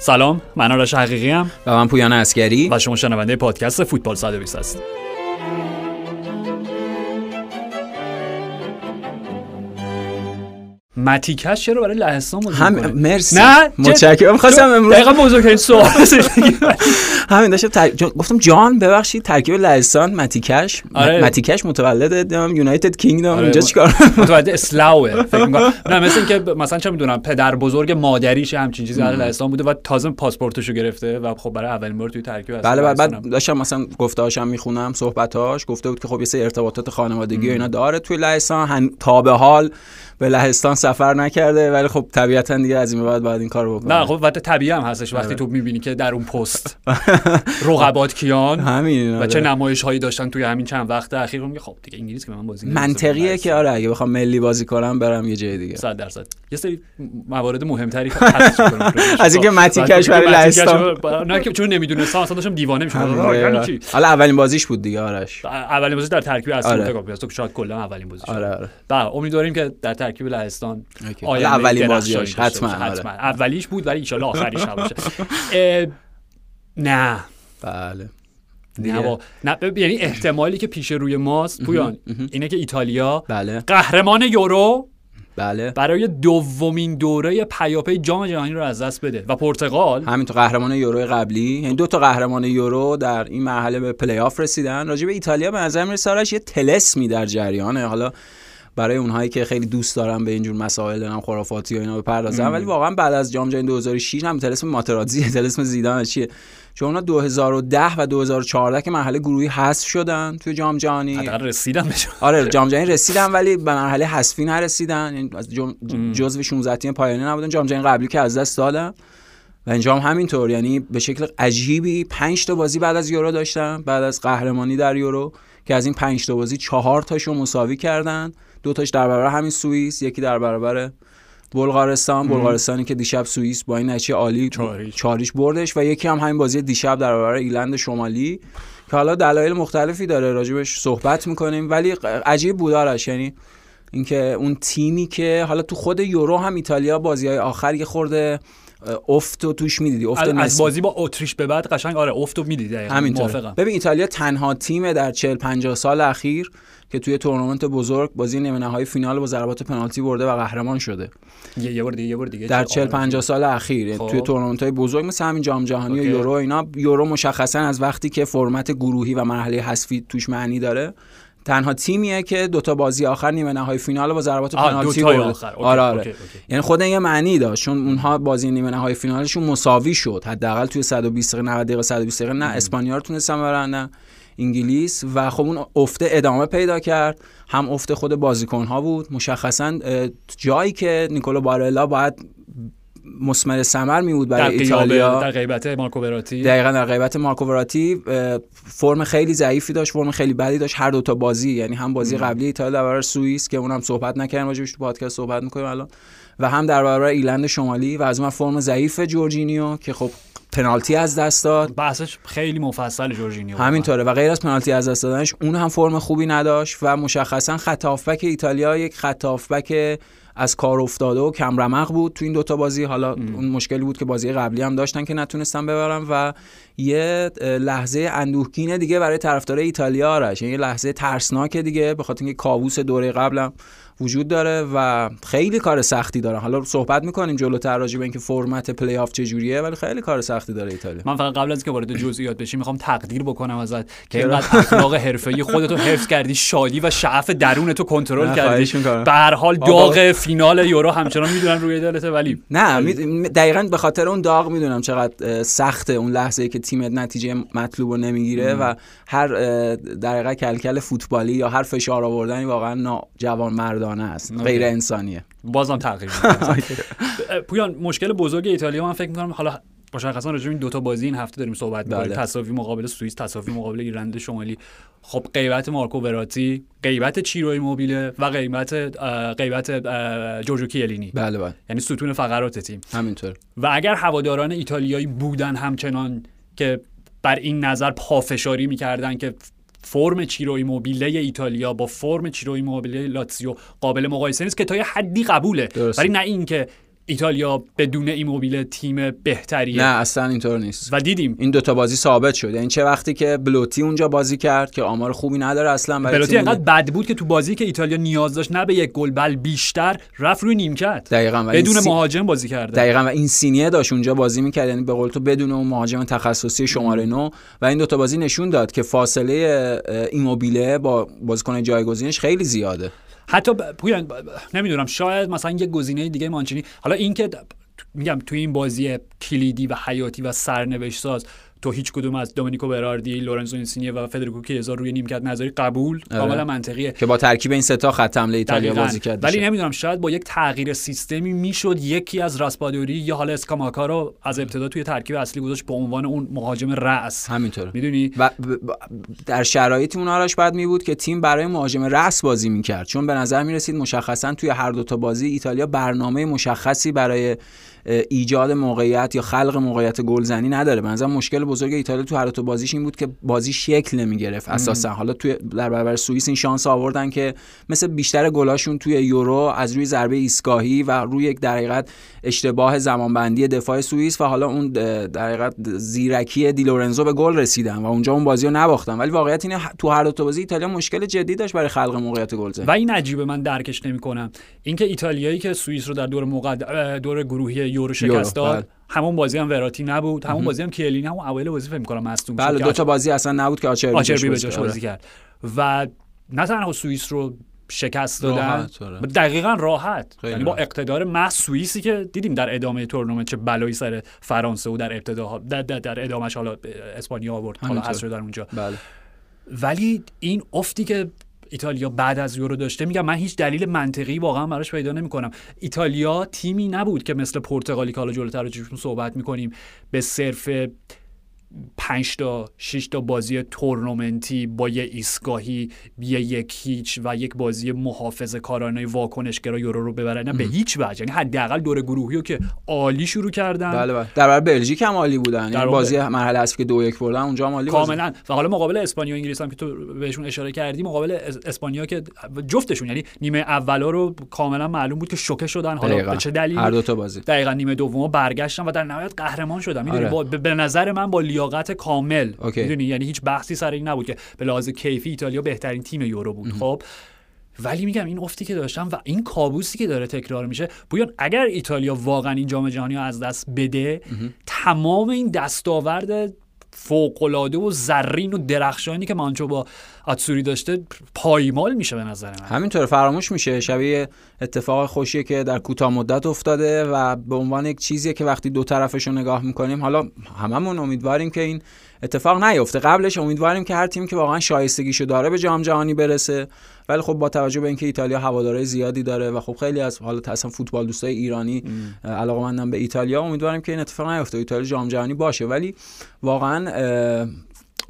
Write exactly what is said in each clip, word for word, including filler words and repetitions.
سلام، من آرش حقیقی ام و من پویان عسکری و شما شنونده پادکست فوتبال صد و بیست هستید. مطیکش چرا برای لهستان بازی می‌کنه؟ هم مرسی. نه، متشکرم. می‌خواستم امروز دقیقاً بزرگترین سوال همین داشتم تر... گفتم جان ببخشید ترکیب لهستان مطیکش آره. مطیکش متولد یونایتد کینگدام اینجا چیکار متولد اسلاوه فکر می‌کنم. نه مثلا اینکه مثلا چه می‌دونم پدر بزرگ مادریش همچین چیزی برای لهستان بوده و تازه پاسپورتشو گرفته و خب برای اولین بار توی ترکیب هست. بله بعد داشتم مثلا گفته‌هاشم می‌خونم، صحبت‌هاش گفته بود که خب یه سری ارتباطات خانوادگی و اینا داره توی لهستان، تا به حال به لهستان سفر نکرده ولی خب طبیعتا دیگه از این بعد باید این کارو بکنه. نه خب البته طبیعی هم هستش وقتی تو می‌بینی که در اون پست رقبات کیان همین و چه نمایش‌هایی داشتن توی همین چند وقت اخیر، میگه خب دیگه انگلیس که من بازی منطقیه که آره اگه بخوام ملی بازی کنم برم یه جای دیگه صد درصد. یه سری موارد مهمتری هست از اینکه مطیکش برای لهستان، نه که چون نمی‌دونستم اصلا داشتم دیوانه می‌شدم یعنی چی. حالا اولین بازیش بود دیگه آرش، اولین بازی در ترکیب اصلی ترکیب است، شاید کلا اولین بازیش. آره آره امیدواریم که در ترکیب لهستان آیا اولین بازیش حتما حتما اولیش بود ولی ان شاء الله آخریش نباشه. نه بله نه با... نه ب... یعنی احتمالی که پیش روی ماست پویان اینه که ایتالیا بله. قهرمان یورو بله. برای دومین دوره پیاپی جام جهانی رو از دست بده و پرتغال همینطور قهرمان یورو قبلی، یعنی دو تا قهرمان یورو در این مرحله به پلی آف رسیدن. راجع به ایتالیا به نظر میرسه یه طلسمی در جریانه. حالا برای اونهایی که خیلی دوست دارن به اینجور مسائل هم خرافاتی و اینا بپردازن، ولی واقعا بعد از جام جهانی دو هزار و شش هم طلسم ماتراتزی، طلسم زیدان چیه؟ چون اونا دو هزار و ده و دو هزار و چهارده که مرحله گروهی حذف شدن توی جام جهانی. حداقل رسیدن به جام. آره جام جهانی رسیدن ولی به مرحله حذفی نرسیدن، یعنی از جزو شانزده تیم پایانی نبودن. جام جهانی قبلی که از دست دادن و این جام همینطور، یعنی به شکل عجیبی پنج تا بازی بعد از یورو داشتن، بعد از قهرمانی در یورو که از این پنج تا بازی چهار تاشو مساوی کردن، دو تاش در برابر همین سوئیس، یکی در برابر بلغارستان، بلغارستانی که دیشب سوئیس با این نتیجه عالی چاریش بردش، و یکی هم همین بازی دیشب در برابر ایرلند شمالی که حالا دلایل مختلفی داره راجبش صحبت میکنیم. ولی عجیب بود آرش، یعنی اینکه اون تیمی که حالا تو خود یورو هم ایتالیا بازی‌های آخر یه خورده افتو توش میدیدی، افت از بازی با اتریش به بعد قشنگ آره افتو میدیدی. موافقم. ببین ایتالیا تنها تیم در چهل پنجاه سال اخیر که توی تورنمنت بزرگ بازی نیمه نهایی فینال با ضربات پنالتی برده و قهرمان شده. یه یه بار دیگه یه بار دیگه در چهل پنجاه سال اخیر خوب. توی تورنمنت‌های بزرگ مثل همین جام جهانی و یورو اینا، یورو مشخصاً از وقتی که فرمت گروهی و مرحله حذفی توش معنی داره تنها تیمیه که دوتا بازی آخر نیمه نهایی فینال با ضربات پنالتی برده. آخر. اوکی. آره آره. اوکی. اوکی. یعنی خود این معنی داشت چون اونها بازی نیمه نهایی فینالشون مساوی شد. حداقل توی صد و بیست دقیقه نود دقیقه صد و بیست دقیقه نه اسپانیا رو تونستن برن نه انگلیس، و خب اون افت ادامه پیدا کرد. هم افت خود بازیکن‌ها بود، مشخصاً جایی که نیکولو بارلا باید مسمر ثمر می بود برای ایتالیا در غیبت مارکو وراتی، دقیقاً در غیبت مارکو وراتی فرم خیلی ضعیفی داشت، فرم خیلی بدی داشت هر دو تا بازی، یعنی هم بازی ام. قبلی ایتالیا برای سوئیس که اونم صحبت نکردیم راجعش تو پادکست صحبت می‌کنیم الان، و هم در برابر ایرلند شمالی و از اون فرم ضعیف جورجینیو که خب پنالتی از دست داد. بحثش خیلی مفصل جورجینیو همینطوره، و غیر از پنالتی از دست دادنش اون هم فرم خوبی نداشت، و مشخصا خط هافبک ایتالیا یک خط هافبک از کار افتاده و کم رمق بود تو این دوتا بازی. حالا ام. اون مشکلی بود که بازی قبلی هم داشتن که نتونستن ببرن، و یه لحظه اندوهگین دیگه برای طرفدارای ایتالیا آرش، یعنی لحظه ترسناک دیگه به خاطر اینکه کاووس دوره قبلم وجود داره و خیلی کار سختی داره. حالا صحبت می‌کنیم جلوتر راجع به اینکه فرمت پلی آف چجوریه، ولی خیلی کار سختی داره ایتالیا. من فقط قبل از اینکه وارد جزئیات بشیم می‌خوام تقدیر بکنم ازت که اینقدر اخلاق حرفه‌ای خودت رو حفظ کردی، شادی و شعف درون تو کنترل کردی. به هر حال داغ فینال یورو همچنان میدونن روی دلت، ولی نه دقیقاً به خاطر اون داغ میدونم چقدر سخته اون لحظه‌ای که تیمت نتیجه مطلوبو نمیگیره و هر دقیقه کلکل فوتبالی یا هر فشار آوردنی واقعاً جوانمرد است. غیر انسانیه. بازم تغییر می‌کنه. پویان مشکل بزرگ ایتالیا من فکر می‌کنم حالا مشخصاً راجع به این دو تا بازی این هفته داریم صحبت می‌کنیم، تساوی مقابل سوئیس، تساوی مقابل ایرلند شمالی. خب غیبت مارکو وراتی، غیبت چیرو ایموبیله و غیبت غیبت جورجو کیلینی. بله بله. یعنی ستون فقرات تیم. همینطور. و اگر هواداران ایتالیایی بودن همچنان که بر این نظر پافشاری میکردن که فرم چیرو ایموبیله ایتالیا با فرم چیرو ایموبیله لاتزیو قابل مقایسه نیست، که تا یه حدی قبوله، ولی نه این که ایتالیا بدون ایموبیله تیم بهتریه. نه اصلا اینطور نیست و دیدیم این دوتا بازی ثابت شد. این چه وقتی که بلوتی اونجا بازی کرد که آمار خوبی نداره اصلا، بلوتی انقدر بد بود که تو بازی که ایتالیا نیاز داشت نه به یک گل بل بیشتر، رفت روی نیمکت دقیقاً بدون سی... مهاجم بازی کرد. دقیقاً و این سینیه داشت اونجا بازی می‌کرد، یعنی به قول تو بدون اون مهاجم تخصصی شماره نه، و این دوتا بازی نشون داد که فاصله ایموبیله با بازیکن جایگزینش خیلی زیاده. حتی پویان نمیدونم شاید مثلا یه گزینه دیگه مانچینی، حالا این که میگم توی این بازی کلیدی و حیاتی و سرنوشت ساز تو هیچ کدوم از دومینیکو براردی، لورنزو اینسینیه و فدریکو کیزا روی نیمکت نذاری قبول، کاملا منطقیه که با ترکیب این سه تا خط حمله ایتالیا بازی کرد. ولی نمیدونم شاید با یک تغییر سیستمی میشد یکی از راسپادوری یا حالا اسکاماکا رو از ابتدا توی ترکیب اصلی گذاشت به عنوان اون مهاجم رأس. همینطوره میدونی و در شرایطی اون آرش بعد می بود که تیم برای مهاجم رأس بازی میکرد، چون به نظر می رسید مشخصا توی هر دو تا بازی ایتالیا برنامه مشخصی برای ایجاد موقعیت یا خلق موقعیت گلزنی نداره. به نظر مشکل بزرگ ایتالیا تو هر دو بازیش این بود که بازی شکل نمیگرفت اساسا. حالا توی در برابر سوئیس این شانس آوردن که مثل بیشتر گلاشون توی یورو از روی ضربه ایستگاهی و روی یک در حقیقت اشتباه زمانبندی دفاع سوئیس و حالا اون در حقیقت زیرکی دی لورنزو به گل رسیدن و اونجا اون بازی رو نباختن. ولی واقعیت اینه تو هر دو بازی ایتالیا مشکل جدی داشت برای خلق موقعیت گلزنی و این عجیبه، من درکش نمی‌کنم. اینکه ایتالیایی که سوئیس رو در دور مقدم دور گروهی یورو شکست داد، همون بازی هم وراتی نبود، همون بازی هم کیلینی، همون اوایل بازی فکر می‌کنم مصدوم شد. بله دو تا بازی اصلا نبود که آچربی آچربی به جاش بازی کرد و نه تنها سوئیس رو شکست دادن، دقیقاً راحت، یعنی با اقتدار محض سوئیسی که دیدیم در ادامه تورنمنت چه بلایی سر فرانسه و در ابتدا در, در, در ادامهش حالا اسپانیا آورد، حالا اثر در اونجا. بله. ولی این افتی که ایتالیا بعد از یورو داشته، میگم من هیچ دلیل منطقی واقعا براش پیدا نمی‌کنم. ایتالیا تیمی نبود که مثل پرتغالی که حالا جلوتر راجعشون صحبت می‌کنیم به صرف پنج تا شش تا بازی تورنمنتی با یه ایستگاهی یه یک هیچ و یک بازی محافظه‌کارانه واکنشگرا یورو رو ببره، نه به هیچ وجه. یعنی حداقل دور گروهی رو که عالی شروع کردن. بله بله. در برابر بلژیک هم عالی بودن، یعنی بازی مرحله حذفی که دو یک بردن اونجا هم عالی کاملا. و حالا مقابل اسپانیا و انگلیس هم که تو بهشون اشاره کردی، مقابل اسپانیا که جفتشون یعنی نیمه اولا رو کاملا معلوم بود که شوکه شدن، حالا به چه دلیل هر دو تا بازی دقیقاً نیمه دومو برگشتن و در نهایت قهرمان شدن. میدونی به نظر من با لیاقت کامل okay. میدونی، یعنی هیچ بحثی سر این نبود که به لحاظ کیفی ایتالیا بهترین تیم یورو بود. خب ولی میگم این افتی که داشتم و این کابوسی که داره تکرار میشه، بویان اگر ایتالیا واقعا این جام جهانی رو از دست بده امه. تمام این دستاورد فوق‌العاده و زرین و درخشانی که مانچو با آتسوری داشته پایمال میشه به نظر من. همینطور فراموش میشه، شبیه اتفاق خوشیه که در کوتاه مدت افتاده و به عنوان یک چیزیه که وقتی دو طرفش رو نگاه میکنیم، حالا هممون امیدواریم که این اتفاق نیفته، قبلش امیدواریم که هر تیمی که واقعا شایستگیشو داره به جام جهانی برسه. ولی خب با توجه به اینکه ایتالیا هوادارهای زیادی داره و خب خیلی از حالا اصلا فوتبال دوستای ایرانی علاقه‌مندن به ایتالیا، امیدواریم که این اتفاق نیفته، ایتالیا جام جهانی باشه. ولی واقعا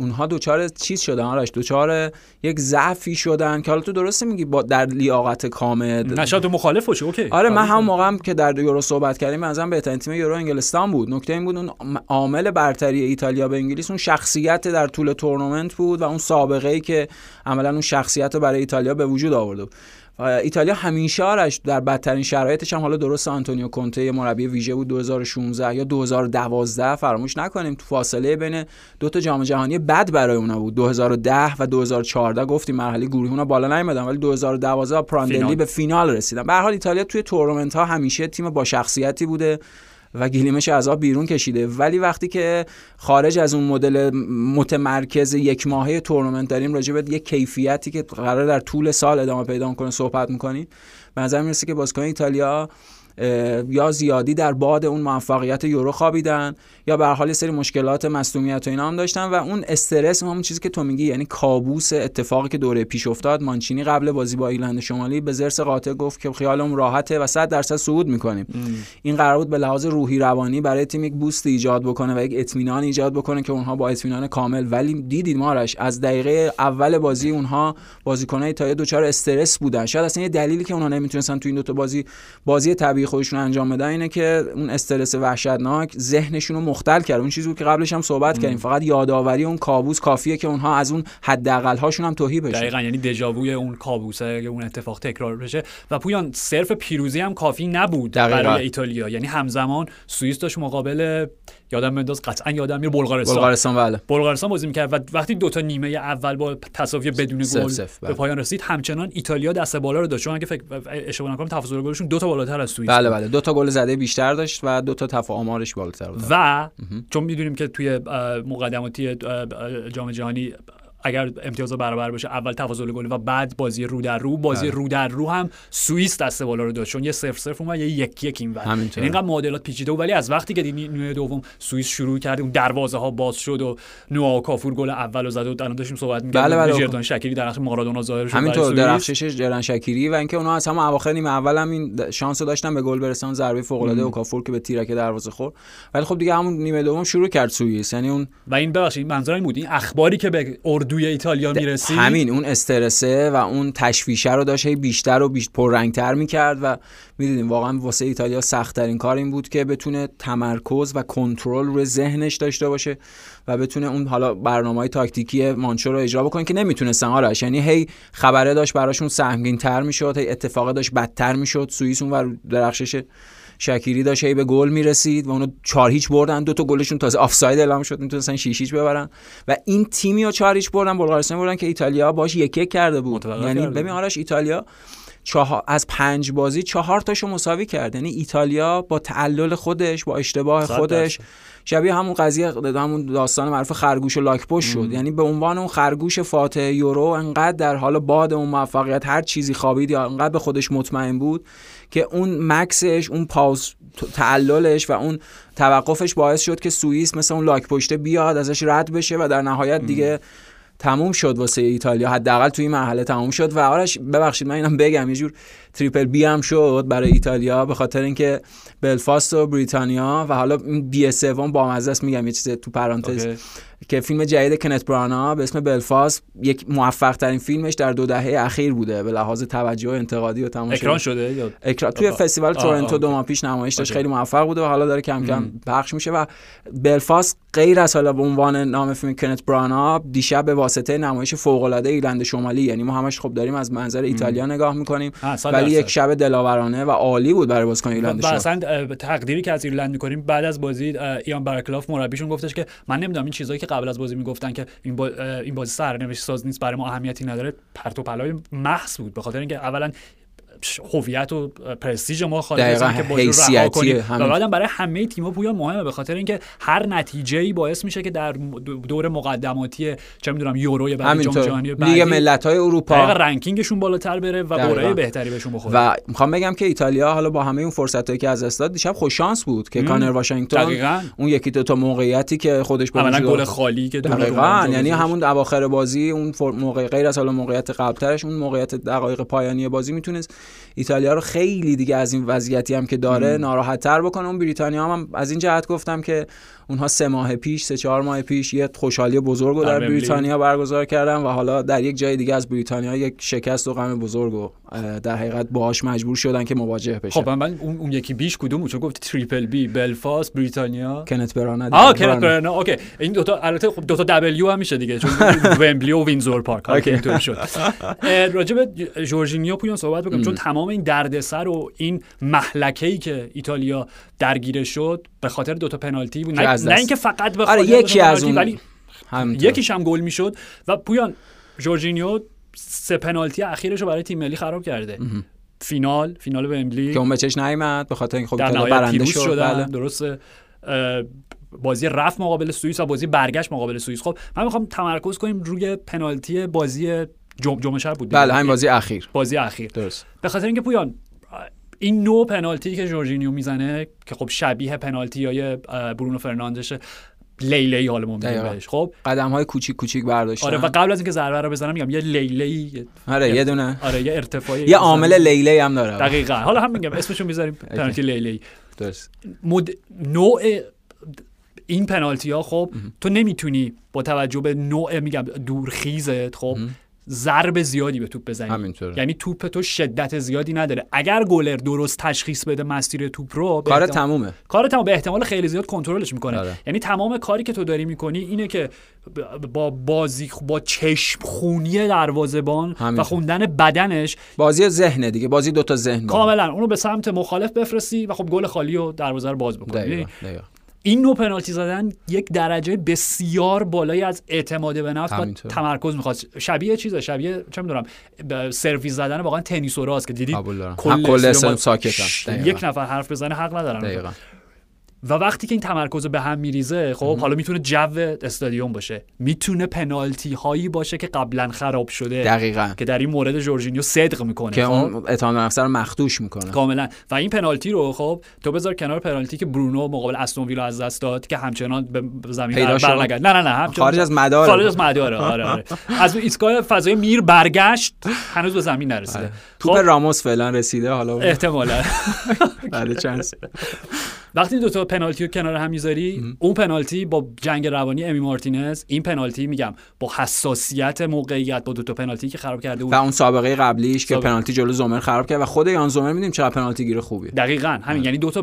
اونها دوچار چیز شدن آرش، دوچار یک ضعفی شدن که حالا تو درسته میگی با در لیاقت کامل نشاط مخالف باشه. اوکی آره، من هم موقعم که در یورو صحبت کردیم مثلا بهترین تیم یورو انگلستان بود. نکته این بود اون عامل برتری ایتالیا به انگلیس اون شخصیت در طول تورنمنت بود و اون سابقه ای که عملا اون شخصیت رو برای ایتالیا به وجود آورده بود. ایتالیا همیشه آرش در بدترین شرایطش هم، حالا درست آنتونیو کونته مربی ویژه بود دو هزار و شانزده یا دو هزار و دوازده، فراموش نکنیم تو فاصله بین دو تا جام جهانی بد برای اونها بود، دو هزار و ده و دو هزار و چهارده، گفتیم مرحله گروهی اونها بالا نیومدن ولی دو هزار و دوازده پراندلی فینال. به فینال رسیدن. به هر حال ایتالیا توی تورنمنت ها همیشه تیم با شخصیتی بوده و گلیمش از آب بیرون کشیده، ولی وقتی که خارج از اون مدل متمرکز یک ماهه تورنمنت داریم راجع به یک کیفیتی که قرار در طول سال ادامه پیدا کنه صحبت می‌کنیم، به نظر می‌رسه که بازیکن ایتالیا یا زیادی در باد اون موفقیت یورو خوابیدن یا به هر حال سری مشکلات مصونیت و اینا هم داشتن و اون استرس همون چیزی که تو میگی، یعنی کابوس اتفاقی که دوره پیش افتاد. مانچینی قبل بازی با ایرلند شمالی به زرس قاطع گفت که خیالم راحته و صد درصد صعود میکنیم. ام. این قرار بود به لحاظ روحی روانی برای تیم یک بوست ایجاد بکنه و یک اطمینان ایجاد بکنه که اونها با اطمینان کامل، ولی دیدیم آرش از دقیقه اول بازی اونها بازیکن‌های ایتالیا دوچار استرس بودن. شاید اصلا یه دلیلی که اونها نمیتونستن تو این دو تا بازی بازی طبیعی خودشون انجام بدن اینه که اون استرس وحشتناک ذهنشون رو مختل کرد. اون چیزی که قبلش هم صحبت کردیم، فقط یادآوری اون کابوس کافیه که اونها از اون حداقل هاشون هم توهی بشه. دقیقاً، یعنی دژاووی اون کابوسه که اون اتفاق تکرار بشه. و پویان صرف پیروزی هم کافی نبود دقیقاً برای ایتالیا، یعنی همزمان سوئیس داشت مقابل یادم بنداز قطعا یادم میره بلغارستان بلغارستان بله بلغارستان بازی میکرد و وقتی دو تا نیمه اول با تساوی بدون گل به پایان رسید، همچنان ایتالیا دست بالا رو داشت، چون اگه فکر اشتباه نکنم تفاضل گلشون دو تا بالاتر از سوئیس. بله بله دو تا گل زده بیشتر داشت و دو تا تفاهم آمارش بالاتر بود. و چون میدونیم که توی مقدماتی جام جهانی اگر امتیازا برابر بشه، اول تفاضل گل و بعد بازی رو در رو بازی ها. رو در رو هم سوئیس دست بالا رو داشت، چون یه صفر صفر اون و یه یک یک این ور، یعنی اینقدر معادلات پیچیده بود. ولی از وقتی که نیمه دوم سوئیس شروع کرد، اون دروازه ها باز شد و نوآ کافور گل اولو زد و الان داشتیم صحبت می‌کردیم. بله بله جردان شکیری در اخر مارادونا ظاهر شد، همینطور درخشش جردان شکیری و اینکه اونها از همون اواخر نیمه اول هم این شانسو داشتن به گل برسن، ضربه فوق العاده و کافور که به تیرک دروازه خورد. ولی خب دیگه همون نیمه دوم شروع کرد سوئیس، یعنی اون و این ببخشید منظورم بود این اخباری که به دوی ایتالیا میرسید، همین اون استرسه و اون تشویشه رو داشت هی بیشتر و بیشتر پررنگتر میکرد و میدیدیم واقعا واسه ایتالیا سخت ترین کار این بود که بتونه تمرکز و کنترل روی ذهنش داشته باشه و بتونه اون حالا برنامه‌های تاکتیکی مانچو رو اجرا بکنه که نمیتونستن. آرش یعنی هی خبره داشت براشون سهمگین‌تر میشد، هی اتفاقا داشت بدتر میشد. سوئیس اون ور درخشش شکیری داشت هی به گل میرسید و اونو چهار هیچ بردن، دو تا گلشون تازه آفساید اعلام شد، میتونستن شش هیچ ببرن و این تیمی رو چهار هیچ بردن بلغارستان بردن که ایتالیا باش یک یک کرده بود. یعنی ببین آرش، ایتالیا چهار از پنج بازی چهار تاشو مساوی کرد، یعنی ایتالیا با تعلل خودش، با اشتباه خودش، شبیه همون قضیه همون داستان معروف خرگوش و لاک‌پشت شد. یعنی به عنوان اون خرگوش فاتح یورو انقدر در حال باد اون موفقیت هر چیزی خوابید یا انقدر به خودش مطمئن بود که اون مکسش، اون پاس تعللش و اون توقفش باعث شد که سوئیس مثل اون لاک‌پشت بیاد ازش رد بشه و در نهایت دیگه تموم شد واسه ایتالیا، حداقل توی این مرحله تموم شد. و آرش ببخشید من اینم بگم، یه جور تریپل بی هم شد برای ایتالیا به خاطر اینکه بلفاست و بریتانیا و حالا این بی سوم با مزه است، میگم یه چیز تو پرانتز okay. که فیلم جدید کنت برانا به اسم بلفاست یک موفق ترین فیلمش در دو دهه اخیر بوده به لحاظ توجه و انتقادی و تماشا. اکران شده یا اکران توی فستیوال تورنتو دو ماه پیش نمایش داشت، خیلی موفق بوده و حالا داره کم کم پخش میشه. و بلفاست غیر از حالا به عنوان نام فیلم کنت برانا دیشب به واسطه نمایش فوق العاده ایرلند شمالی، یعنی ما همش خب داریم از منظر ایتالیا نگاه میکنیم، ولی یک شب دلاورانه و عالی بود برای بازیکن ایرلند. اصلا تقدیری که از ایرلند میکنیم، بعد از بازی ایان برکلاف مربیشون گفتش که من نمیدونم این چیزایی قبل از بازی میگفتن که این با این بازی سرنوشت ساز نیست، برای ما اهمیتی نداره، پرت و پلای محض بود. به خاطر اینکه اولا هویت و پرستیژ ما خارج از اینکه بازی رها کنیم و بعدم برای همه تیم‌ها پویا مهمه، به خاطر اینکه هر نتیجه‌ای باعث میشه که در دور مقدماتی چه می‌دونم یورو یا بعد جام جهانی لیگ ملت‌های اروپا رنکینگشون بالاتر بره و برای بهتری بهشون بخوره. و می‌خوام بگم که ایتالیا حالا با همه اون فرصتایی که از دست داد دیشب خوش شانس بود که کانر واشنگتن اون یکی دو تا موقعیتی که خودش بود مثلا گل خالی که دقیقاً، یعنی همون اواخر بازی اون موقع غیر از حالا موقعیت قبل‌ترش اون موقعیت دقایق پایانی بازی می‌تونه ایتالیا رو خیلی دیگه از این وضعیتی هم که داره ناراحت‌تر بکنه. اون بریتانیا هم از این جهت گفتم که اونها سه ماه پیش سه چهار ماه پیش یه خوشحالی بزرگ رو در بریتانیا برگزار کردن و حالا در یک جای دیگه از بریتانیا یک شکست و غم بزرگ رو در حقیقت باهاش مجبور شدن که مواجه بشن. خب من اون, اون یکی بیش کدوم بود چون گفت تریپل بی بلفاست بریتانیا کنت برانا آ کنت برانا اوکی این دو تا البته خب دو تا دبلیو هم میشه دیگه چون ومبلی و وینزور پارک اینطور شد. راجع به جورجینیو پویان صحبت بکنم چون تمام این دردسر و این مهلکه‌ای که ایتالیا درگیر شد به خاطر دو تا پنالتی بود، نه اینکه فقط به خاطر آره یکی از اون، ولی یکیش هم گل میشد. و پویان جورجینیو سه پنالتی اخیرش رو برای تیم ملی خراب کرده، فینال فینال ومبلی که اون بچش نیامد به خاطر اینکه خب ایتالیا برنده شد. بله درسته، بازی رفت مقابل سوئیس و بازی برگشت مقابل سوئیس. خب من میخوام تمرکز کنیم روی پنالتی بازی جمع جمعه شب بود. بله همین بازی اخیر بازی اخیر درست. به خاطر اینکه پویان این نوع پنالتی که جورجینیو میزنه که خب شبیه پنالتی های برونو فرناندز لیلی حال ممکن بهش خب قدم‌های کوچیک کوچیک برداشتن. آره و قبل از اینکه ضربه رو بزنم میگم یه لیلی آره یه دونه آره یه ارتفاعی یه عامل لیلی هم داره. دقیقاً حالا هم میگم اسمشو میذاریم پنالتی لیلی درست. مد... نوع این پنالتی ها خب تو نمیتونی با توجه به نوع میگم دورخیزت خب ضرب زیادی به توپ بزنی. همینطوره. یعنی توپ تو شدت زیادی نداره. اگر گلر درست تشخیص بده مسیر توپ رو، کار احتمال... تمومه. کار تمام، به احتمال خیلی زیاد کنترلش میکنه. آره. یعنی تمام کاری که تو داری میکنی اینه که با بازی با چشم خونی دروازه‌بان و خوندن بدنش، بازی ذهن دیگه، بازی دو تا ذهن کاملا اونو به سمت مخالف بفرستی و خب گل خالی رو دروازه رو باز بکنی. این نوع پنالتی زدن یک درجه بسیار بالایی از اعتماد به نفس و تمرکز میخواد. شبیه چیزه، شبیه چه میدونم سرویس زدن واقعا تنیس و راست که دیدید کل سن ساکتن یک نفر حرف بزنه حق ندارن. و وقتی که این تمرکز به هم میریزه، خب ام. حالا میتونه جو استادیوم باشه، میتونه پنالتی هایی باشه که قبلا خراب شده. دقیقاً. که در این مورد جورجینیو صدق میکنه که خب. اون اعتماد به نفس رو مخدوش میکنه کاملا. و این پنالتی رو خب تو بذار کنار پنالتی که برونو مقابل استون ویلا از دست داد که همچنان به زمین برنگشت. نه نه نه همچنان خارج از مدار، خارج از مدار. آره آره از ایستگاه فضای میر برگشت، هنوز به زمین نرسیده. توپ راموس فعلا رسیده، حالا احتمالاً بعد چانس. وقتی دو تا پنالتی رو کنار هم میذاری، اون پنالتی با جنگ روانی امی مارتینز، این پنالتی میگم با حساسیت موقعیت، با دو تا پنالتی که خراب کرده بود و اون سابقه قبلیش سابقه. که پنالتی جلو زومر خراب کرد و خود یان زومر میدیم چرا پنالتی گیر خوبیه. دقیقاً همین. یعنی دو تا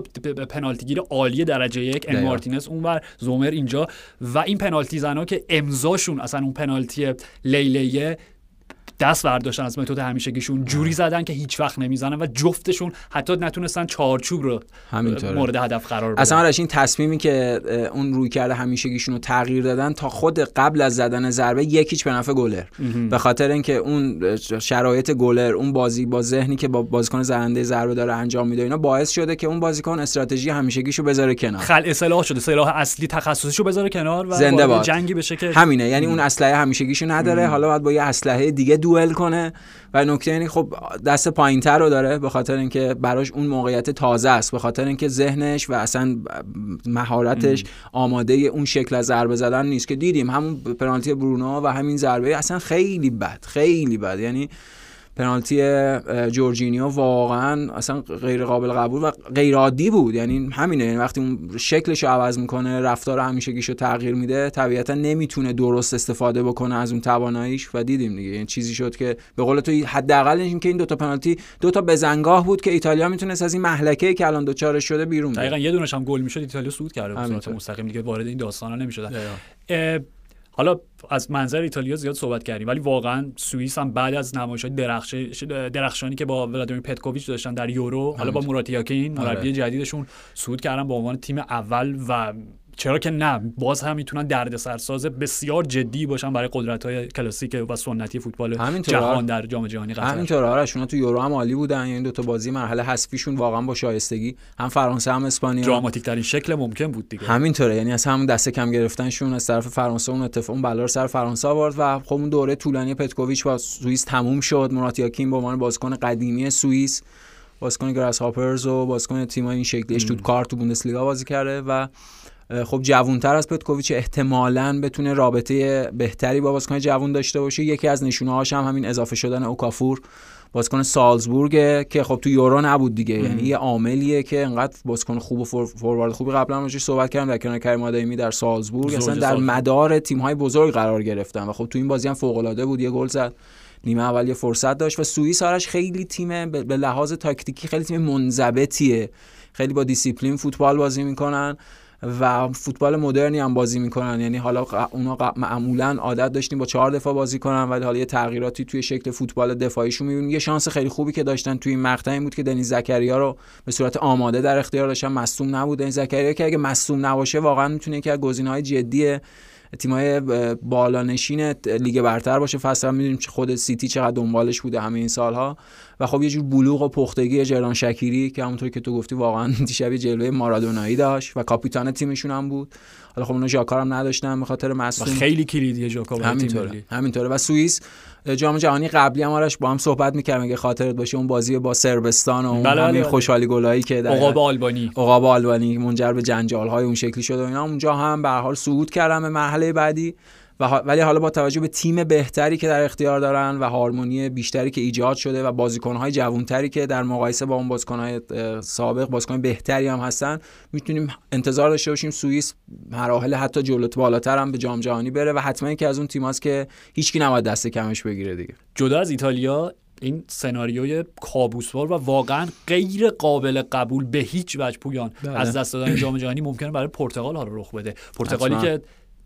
پنالتی گیر عالی درجه یک، امی مارتینز اونور، زومر اینجا. و این پنالتی زنا که امضاشون اصلا اون پنالتی لیلیه، دست برداشتن از متد همیشگیشون، جوری زدن که هیچ وقت نمیزنن و جفتشون حتی نتونستن چارچوب رو مورد هدف قرار بدن. اصلا آرش این تصمیمی که اون رویکرد همیشگیشون رو تغییر دادن تا خود قبل از زدن ضربه یکیچ به نفع گلر، به خاطر اینکه اون شرایط گلر، اون بازی با ذهنی که با بازیکن زننده ضربه داره انجام میده، اینا باعث شده که اون بازیکن استراتژی همیشگیشو بذاره کنار، خلع سلاح شده، سلاح اصلی تخصصیشو بذاره کنار و جنگی بشه که همینه. یعنی اون اسلحه همیشگیشو نداره، حالا بعد با یه اسلحه دیگه دوئل کنه. و نکته اینه خب دست پایین‌تر رو داره، به خاطر اینکه براش اون موقعیت تازه است، به خاطر اینکه ذهنش و اصلا مهارتش آماده اون شکل از ضربه زدن نیست که دیدیم همون پنالتی برونو و همین ضربه اصلا خیلی بد، خیلی بد. یعنی پنالتی جورجینیو واقعا اصلا غیر قابل قبول و غیر عادی بود. یعنی همینه، یعنی وقتی اون شکلش رو عوض میکنه، رفتار همیشگیشو تغییر میده، طبیعتا نمیتونه درست استفاده بکنه از اون تواناییش و دیدیم دیگه. یعنی چیزی شد که به قول تو حداقل این که این دو تا پنالتی دو تا بزنگاه بود که ایتالیا میتونست از این مهلکه‌ای که الان دوچارش شده بیرون بیاد. دقیقاً یه دونش هم گل میشد ایتالیا صعود کرده بود، صورت مستقیم دیگه وارد این داستانا نمیشدن. حالا از منظر ایتالیا زیاد صحبت کردیم، ولی واقعا سوئیس هم بعد از نمایش‌های درخش... درخشانی که با ولادیمیر پتکوویچ داشتن در یورو، حالا با موراتیاکین مربی جدیدشون، صعود کردن به عنوان تیم اول و چرا که نه، باز هم میتونن دردسرساز بسیار جدی باشن برای قدرت‌های کلاسیک و سنتی فوتبال جهان در جام جهانی قطر. همینطور آرش، اونا تو یورو هم عالی بودن. یعنی دو تا بازی مرحله حذفیشون واقعا با شایستگی، هم فرانسه هم اسپانیا، دراماتیک ترین شکل ممکن بود دیگه. همینطوره، یعنی از همون دسته کم گرفتنشون از طرف فرانسه، اون اتفاق اون بلار سر فرانسه آورد و خب اون دوره طولانی پتکوویچ با سوئیس تموم شد. مراتیاکین به عنوان بازیکن قدیمی سوئیس، بازیکن گراس هاپرز و بازیکن تیم‌های این شکلی اشتوتگارت تو بوندسلیگا بازی کرده و خب جوانتر از پتکوویچ، احتمالاً بتونه رابطه بهتری با بازیکن جوان داشته باشه. یکی از نشونه‌هاش هم همین اضافه شدن نوآ کافور، بازیکن سالزبورگ که خب تو یورو نبود دیگه. یعنی یه عاملیه که انقدر بازیکن خوب و فور، فوروارد خوبی قبلا راجعش صحبت کردم در کنار کریم آدمی در سالزبورگ، اصلا در مدار تیم‌های بزرگ قرار گرفتن و خب تو این بازی هم فوق‌العاده بود، یه گل زد، نیمه اول یه فرصت داشت. و سوئیس آرش خیلی تیم به لحاظ تاکتیکی خیلی تیم منضبطیه، خیلی با دیسیپلین فوتبال بازی می‌کنن و فوتبال مدرنی هم بازی میکنن. یعنی حالا اونا معمولا عادت داشتیم با چهار دفاع بازی کنن، ولی حالا یه تغییراتی توی شکل فوتبال دفاعیشون میبینیم. یه شانس خیلی خوبی که داشتن توی این مقطع این بود که دنیز زکریا رو به صورت آماده در اختیار داشتن، مصدوم نبود. دنیز زکریا که اگه مصدوم نباشه واقعا میتونه یکی از گزینه‌های جدیه تیمای بالانشین لیگ برتر باشه. فصلا می‌دونیم که خود سیتی چقدر دنبالش بوده همه این سالها. و خب یه جور بلوغ و پختگی جردان شکیری که همونطور که تو گفتی واقعا دیشب جلوه مارادونایی داشت و کاپیتان تیمشون هم بود. حالا خب اونا ژاکا هم نداشتن به خاطر مصدوم، خیلی کلیدیه ژاکا برای تیم ملی. همینطوره. و سوئیس جام جهانی قبلی هم آرش با هم صحبت می‌کردیم، اگه خاطرت باشه اون بازی با صربستان و اون همین خوشحالی گلایی که در عقاب آلبانی عقاب آلبانی منجر به جنجال‌های اون شکلی شد و اینا، اونجا هم به هر حال صعود کردن به مرحله بعدی و ها... ولی حالا با توجه به تیم بهتری که در اختیار دارن و هارمونی بیشتری که ایجاد شده و بازیکن‌های جوان‌تری که در مقایسه با اون بازیکن‌های سابق بازیکن بهتری هم هستن، میتونیم انتظار داشته باشیم سوئیس مراحل حتی جلوت بالاتر هم به جام جهانی بره و حتما اینکه از اون تیم‌هاست که هیچکی نباید دست کمش بگیره دیگه. جدا از ایتالیا این سناریوی کابوسوار و واقعا غیر قابل قبول به هیچ وجه پویان بله. از دست دادن جام جهانی ممکنه برای پرتغال ها رو رخ بده. پرتغالی که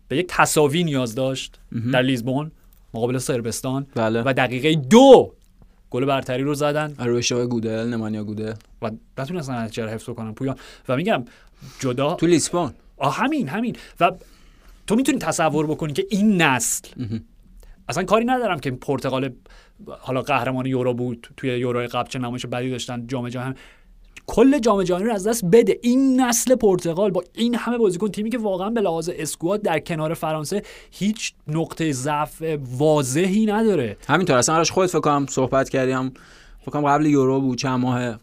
به یک تساوی نیاز داشت امه. در لیزبون مقابل صربستان بله. و دقیقه دو گل برتری رو زدن رو اشتباه گودل نمانیا گوده و نتونستن نتیجه رو حفظ کنن پویان. و میگم جدا تو لیزبون آ همین همین و تو میتونی تصور بکنی که این نسل امه. اصلا کاری ندارم که پرتغال حالا قهرمان یورو بود، توی یورو قبل چه نمایش بدی داشتن، جام جهانی کل جام جهانی رو از دست بده. این نسل پرتغال با این همه بازیکن، تیمی که واقعا به لحاظ اسکواد در کنار فرانسه هیچ نقطه ضعف واضحی نداره. همینطور اصلا آرش خودت فکر کنم صحبت کردیم، فکر کنم قبل یورو بود چند ماه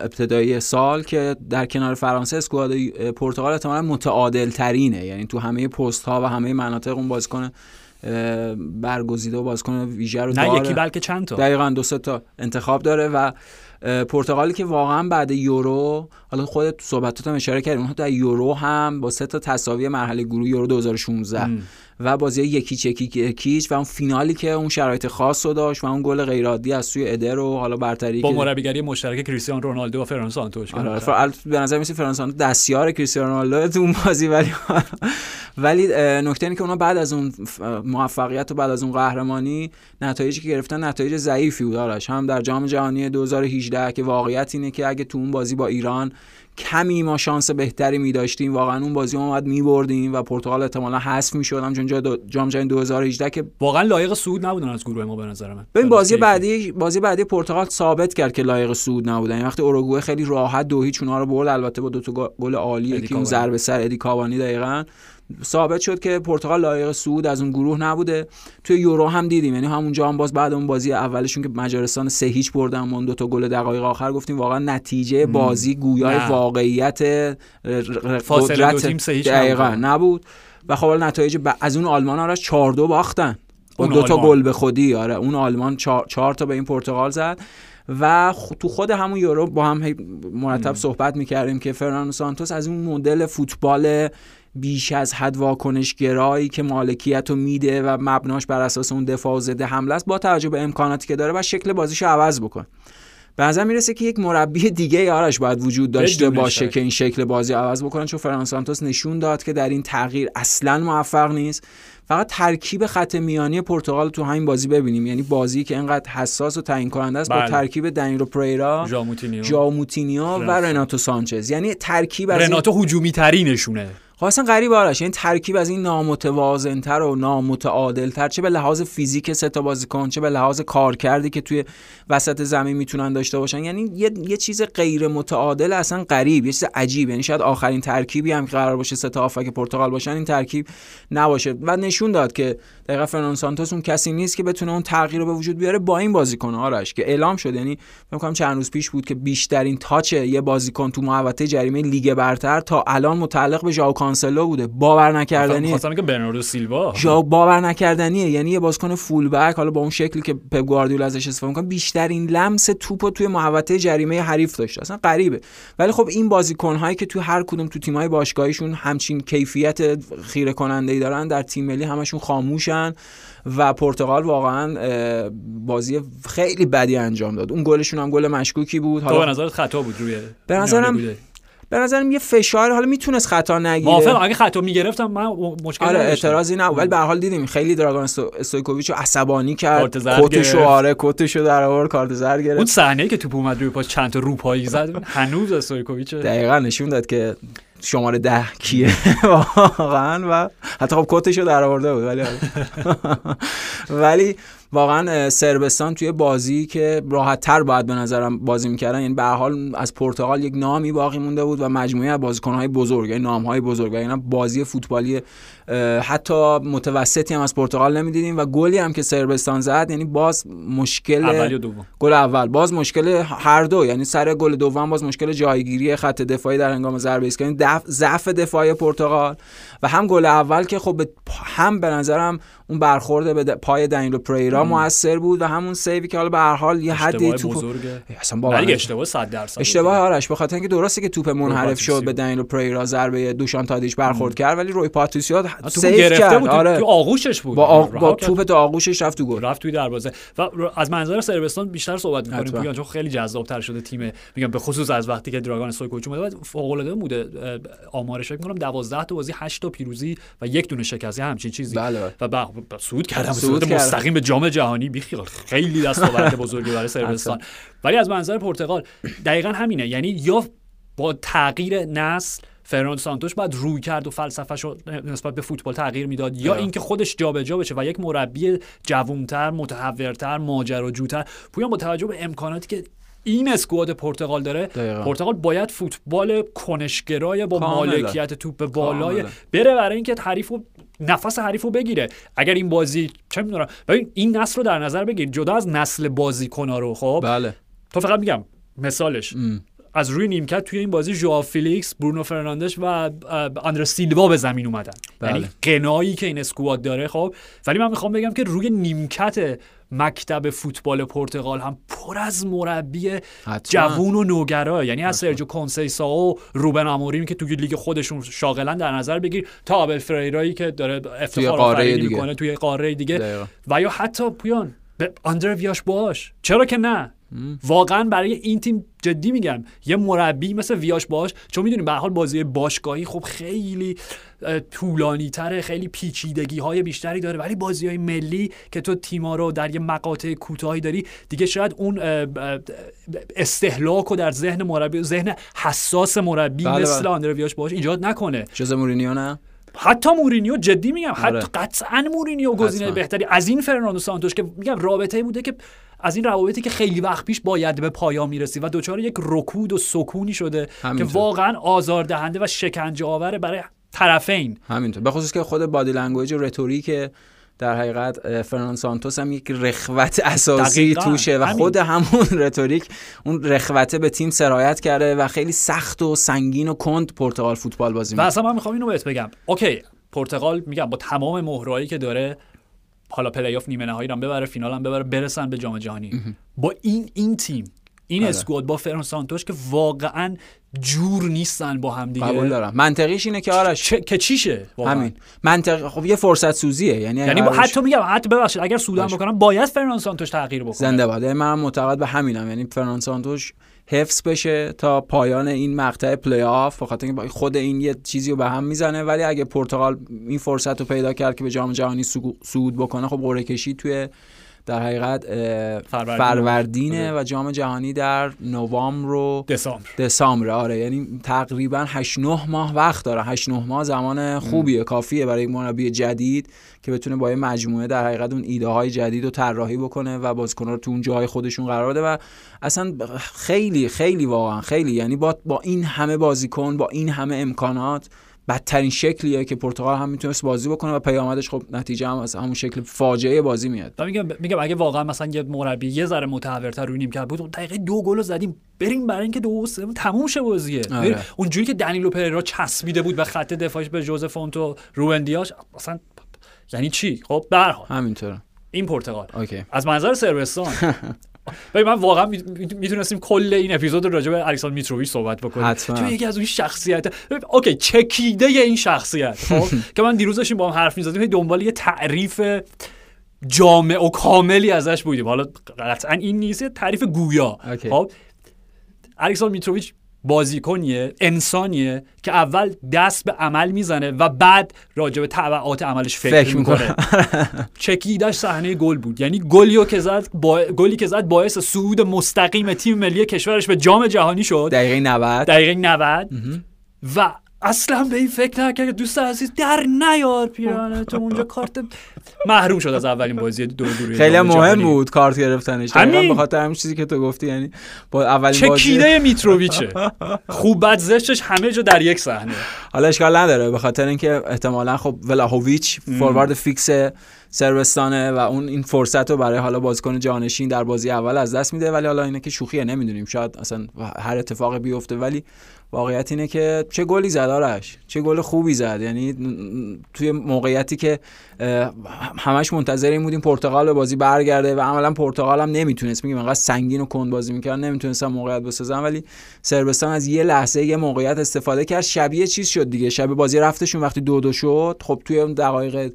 ابتدایی سال که در کنار فرانسه اسکواد پرتغال احتمالاً متعادل ترینه، یعنی تو همه پست ها و همه مناطق اون بازیکن برگزیده و بازیکن ویژه رو داره، نه یکی بلکه چند تا، دقیقاً دو سه تا انتخاب داره. و پرتغالی که واقعا بعد یورو، حالا خودت تو صحبتات هم اشاره کردی، اونها در یورو هم با سه تا تساوی مرحله گروهی یورو دو هزار و شانزده ام. و بازی یکیچ یکیچ یکیچ و اون فینالی که اون شرایط خاص رو داشت و اون گل غیر عادی از سوی ادر و حالا برتری با مربیگری مشترک کریستیانو رونالدو و فرانسه آنتوش. آره فعلا به نظر میاد فرانسه دستیار کریستیانو رونالدو تو اون بازی. ولی ولی نکته اینه که اونها بعد از اون موفقیت و بعد از اون قهرمانی نتایجی که گرفتن نتایج ضعیفی بود آرش، هم در جام جهانی دو هزار و هجده که واقعیت اینه که اگه تو اون بازی با ایران کمی ما شانس بهتری می داشتیم، واقعا اون بازی ما اومد می بردیم و پرتغال احتمالاً حذف می شدم، چون جام جهانی دو هزار و هجده که واقعا لایق صعود نبودن از گروه ما به نظر من. ببین بازی بعدی بازی بعدی پرتغال ثابت کرد که لایق صعود نبودن، این وقتی اوروگوئه خیلی راحت دو هیچ اونها رو برد، البته با دو تا گل عالی که اون ضربه سر ادی کاوانی دقیقاً ثابت شد که پرتغال لایق صعود از اون گروه نبوده. توی یورو هم دیدیم، یعنی همونجا هم باز بعد اون بازی اولشون که مجارستان سه هیچ بردن، اون دو تا گل دقایق آخر گفتیم واقعا نتیجه بازی گویای واقعیت فاصله دو تیم سه هیچ دقیقاً نبود. و خب نتایج ب... از اون آلمان آرش چهار دو باختن با دو تا گل به خودی. آره اون آلمان چهار تا به این پرتغال زد. و تو خود همون یورو با هم مرتب صحبت می‌کردیم که فرناندو سانتوس از اون مدل فوتبال بیش از حد واکنش گرایی که مالکیت رو میده و مبناش بر اساس اون دفاع و ضد حمله است، با توجه به امکاناتی که داره باید شکل بازیشو عوض بکنه. به نظر میرسه که یک مربی دیگه آرش باید وجود داشته باشه که این شکل بازی عوض بکنن، چون فرانسه سانتوس نشون داد که در این تغییر اصلا موفق نیست. فقط ترکیب خط میانی پرتغال تو همین بازی ببینیم، یعنی بازی که اینقدر حساس و تعیین کننده است بله. با ترکیب دنیلو پریرا، ژاموتینیو ژاموتینیو و رناتو سانچز، یعنی ترکیب از رناتو هجومی ترینشونه. اصلا غریب آرش، این ترکیب از این نامتوازن‌تر و نامتعادل‌تر، چه به لحاظ فیزیک سه تا بازیکن، چه به لحاظ کارکردی که توی وسط زمین میتونن داشته باشن، یعنی یه, یه چیز غیر متعادل، اصلا غریب، یه چیز عجیب. یعنی شاید آخرین ترکیبی هم که قرار باشه سه تا هافک پرتغال باشن این ترکیب نباشه. و نشون داد که دقیقاً فرناندو سانتوس اون کسی نیست که بتونه اون تغییر رو به وجود بیاره با این بازیکن آرش که اعلام شد. یعنی فکر کنم چند روز پیش بود که بیشترین تاچ یه بازیکن تو محوطه جریمه لیگ برتر تا الان متعلق به ژائو کانسلو بوده. باور نکردنیه. خواستم که برناردو سیلوا ژائو باور نکردنیه، یعنی یه بازیکن فول بک حالا با اون شکلی که پپ گواردیولا ازش استفاده می‌کنه بیشترین لمس توپو توی محوطه جریمه حریف داشت، اصلا غریبه. ولی خب این بازیکن‌هایی که تو هر کدوم تو تیم‌های باشگاهیشون همچین کیفیت خیره کننده‌ای دارن، در تیم ملی همشون خاموشن و پرتغال واقعا بازی خیلی بدی انجام داد. اون گلشون هم گل مشکوکی بود. حالا به نظرت خطا بود روی؟ به نظرم به نظرم یه فشار، حالا میتونست خطا نگیره. موافقم، اگه خطا میگرفتم من مشکل آره نداشتم. اعتراضی نبود، ولی به هر حال دیدیم خیلی دراگان استویکوویچ رو عصبانی کرد، کتشو آره کتشو در آورد، کارت زرد گرفت. اون صحنه‌ای که توپ اومد روی پاش چند تا روپایی زد هنوز استویکوویچ دقیقاً نشون داد که شماره ده کیه واقعا. و حتی خب کتشو در آورده بود ولی ولی واقعا صربستان توی بازی که راحت‌تر باید به نظرم بازی می‌کردن، یعنی به هر حال از پرتغال یک نامی باقی مونده بود و مجموعه از بازیکن‌های بزرگ، یعنی نام‌های بزرگ، یعنی بازی فوتبالی حتی متوسطی هم از پرتغال نمی‌دیدیم و گلی هم که صربستان زد یعنی باز مشکل اول یا دوم، گل اول باز مشکل هر دو، یعنی سر گل دوم باز مشکل جایگیری خط دفاعی در هنگام ضربه ایستگاهی، یعنی دفع ضعف دفاعی پرتغال و هم گل اول که خب هم به نظرم اون برخورد به پای دنیلو پریرا مؤثر بود و همون سیوی که حالا به هر حال یه حدی توپ اصلا با اشتباه صد درصد اشتباه آرش، به خاطر اینکه درسته که توپ منحرف شد به دنیلو پریرا، ضربه دوشان تادیش برخورد کرد ولی روی پاتریسیو سیو کرد بود. آره. تو آغوشش بود، با, با توپ تو آغوشش رفت تو گل، رفت توی دروازه. و از منظر صربستان بیشتر صحبت می‌کنیم پویان، چون خیلی جذاب‌تر شده تیم، میگم به خصوص از وقتی که دراگان سویکوچ اومد فوق‌العاده بوده آمارش، فکر می‌کنم دوازده تا بازی هشت تا پیروزی و یک دونه شکست، همچین چیزی و سعود کردم سعود مستقیم به جام جهانی، بیخیال خیلی دستاورد بزرگی برای صربستان. ولی از منظر پرتغال دقیقاً همینه، یعنی یا با تغییر نسل فرناندو سانتوش بعد روی کرد و فلسفه‌ش رو نسبت به فوتبال تغییر میداد، یا اینکه خودش جابجا بشه و یک مربی جوان‌تر، متحورتر، ماجراجوتر. پویان با توجه به امکاناتی که این اسکواد پرتغال داره، دقیقا. پرتغال باید فوتبال کنشگرای با مالکیت توپ بالای بره برای اینکه حریفو نفس حریفو بگیره. اگر این بازی چه می‌دونم، ببین این نسل رو در نظر بگیر، جدا از نسل بازیکن‌ها رو، خب بله. تو فقط میگم مثالش ام. از روی نیمکت توی این بازی ژوآو فیلیکس، برونو فرناندز و آندرس سیلوا به زمین اومدن، یعنی قنایی که این اسکواد داره. خب ولی من میخوام بگم که روی نیمکت مکتب فوتبال پرتغال هم پر از مربی جوون و نوگرا، یعنی از سرجیو کنسیسائو و روبن آموریم که توی لیگ خودشون شاغلن در نظر بگیر، تا آبل فریرایی که داره افتخار آفرینی میکنه توی قاره دیگه دقیقا. و یا حتی پویان به آندره ویاش باش، چرا که نه. واقعا برای این تیم جدی میگم یه مربی مثل ویاش باش، چون میدونیم به هر حال بازی باشگاهی خب خیلی طولانی تره، خیلی پیچیدگی های بیشتری داره، ولی بازی های ملی که تو تیما رو در یه مقاطع کوتاهی داری دیگه، شاید اون استهلاک رو در ذهن مربی، ذهن حساس مربی بله مثل بله. آندره ویاش باش ایجاد نکنه. چیز مورینیو نه، حتی مورینیو جدی میگم آره. حتی قطعا مورینیو گزینه بهتری از این فرناندو سانتوش که میگم رابطه‌ای بوده که از این روابطی که خیلی وقت پیش باید به پایان میرسید و دوچار یک رکود و سکونی شده همینطور. که واقعا آزاردهنده و شکنجه آور برای طرفین، همینطور. به خصوص که خود بادی لنگویج و رتوریک در حقیقت فرناندو سانتوس هم یک رخوت اساسی توشه و خود همون رتوریک اون رخوته به تیم سرایت کرده و خیلی سخت و سنگین و کند پرتغال فوتبال بازی می‌کنه. واسه من می‌خوام اینو بهت بگم، اوکی پرتغال میگم با تمام مهرایی که داره، حالا پلی آف نیمه نهایی رو ببره، فینال هم ببره، برسن به جام جهانی، با این این تیم، این اسکواد با فرناندو سانتوش که واقعاً جور نیستن با هم دیگه. قبول دارم. منطقیش اینه که آرش چ... که چیشه واقعا. همین. منطق خب یه فرصت سوزیه، یعنی یعنی با... حتی میگم حتی ببخشید اگر سودم بکنم باید فرناندو سانتوش تغییر بکنه. زنده باد. منم معتقد به همینم، یعنی فرناندو سانتوش حفظ بشه تا پایان این مقطع پلی آف، بخاطر اینکه خود این یه چیزی رو به هم میزنه. ولی اگه پرتغال این فرصت رو پیدا کرد که به جام جهانی صعود بکنه، خب قرعه کشی توی در حقیقت فروردین فروردینه و جام جهانی در نوامبر و دسامبر دسامبر آره، یعنی تقریبا هشت نه ماه وقت داره. هشت نه ماه زمان خوبیه ام. کافیه برای یک مربی جدید که بتونه با یه مجموعه در حقیقت اون ایده های جدید رو طراحی بکنه و بازیکن‌ها رو تو اون جای خودشون قرار بده. و اصلا خیلی خیلی واقعا خیلی، یعنی با با این همه بازیکن، با این همه امکانات، بدترین شکلیه که پرتغال هم میتونست بازی بکنه و پیامدش خب نتیجه هم از همون شکل فاجعه بازی میاد. من میگم میگم اگه واقعا مثلا یه مربی یه ذره متحورتر روی نیمکت بود، دقیقه دو گل زدیم بریم برای اینکه دو سه تموم شه بازیه. آره. اونجوری که دنیلو پریرا چسبیده بود به خط دفاعش، به ژوزه فونتو، روبن دیاش، اصلا یعنی چی؟ خب به هر حال همینطور این پرتغال. اوکی. از منظر صربستان ولی من واقعا میتونستیم کل این اپیزود راجع به الکساندر میتروویچ صحبت بکنیم، چون یکی از اون شخصیت اوکی چکیده این شخصیت خب که من دیروز داشتیم با هم حرف می‌زدیم، دنبال یه تعریف جامع و کاملی ازش بودیم. حالا قطعا این نیست، تعریف گویا. خب الکساندر میتروویچ بازیکنیه، انسانیه که اول دست به عمل میزنه و بعد راجع به تبعات عملش فکر, فکر میکنه. چکیدش صحنه گل بود، یعنی گلیو که زد با... گلی که زد باعث صعود مستقیم تیم ملی کشورش به جام جهانی شد. دقیقه نود دقیقه نود و اصلا به این فکر نکرد. دوست عزیز در نیار پیرانه تو اونجا کارت محروم شد از اولین بازی دور دوری. خیلی مهم بود کارت گرفتنش. همین به خاطر همین چیزی که تو گفتی، یعنی با اولین چه بازی چکیده میتروویچ خوب بد زشتش همه جا در یک صحنه. حالا اشکال نداره به خاطر اینکه احتمالاً خب ولاهویچ فوروارد فیکس صربستانه و اون این فرصت رو برای حالا بازیکن جانشین در بازی اول از دست میده. ولی حالا اینه که شوخیه، نمیدونیم شاید اصلا هر اتفاقی بیفته، ولی واقعیت اینه که چه گلی زد آرش، چه گل خوبی زد. یعنی توی موقعیتی که همش منتظر این بودیم پرتغال به بازی برگرده و عملا پرتغال هم نمیتونست، میگم انقدر سنگین و کند بازی میکرد نمیتونستن موقعیت بسازن، ولی صربستان از یه لحظه یه موقعیت استفاده کرد. شبیه چیز شد دیگه، شب بازی رفتشون وقتی دو دو شد، خب توی اون دقایق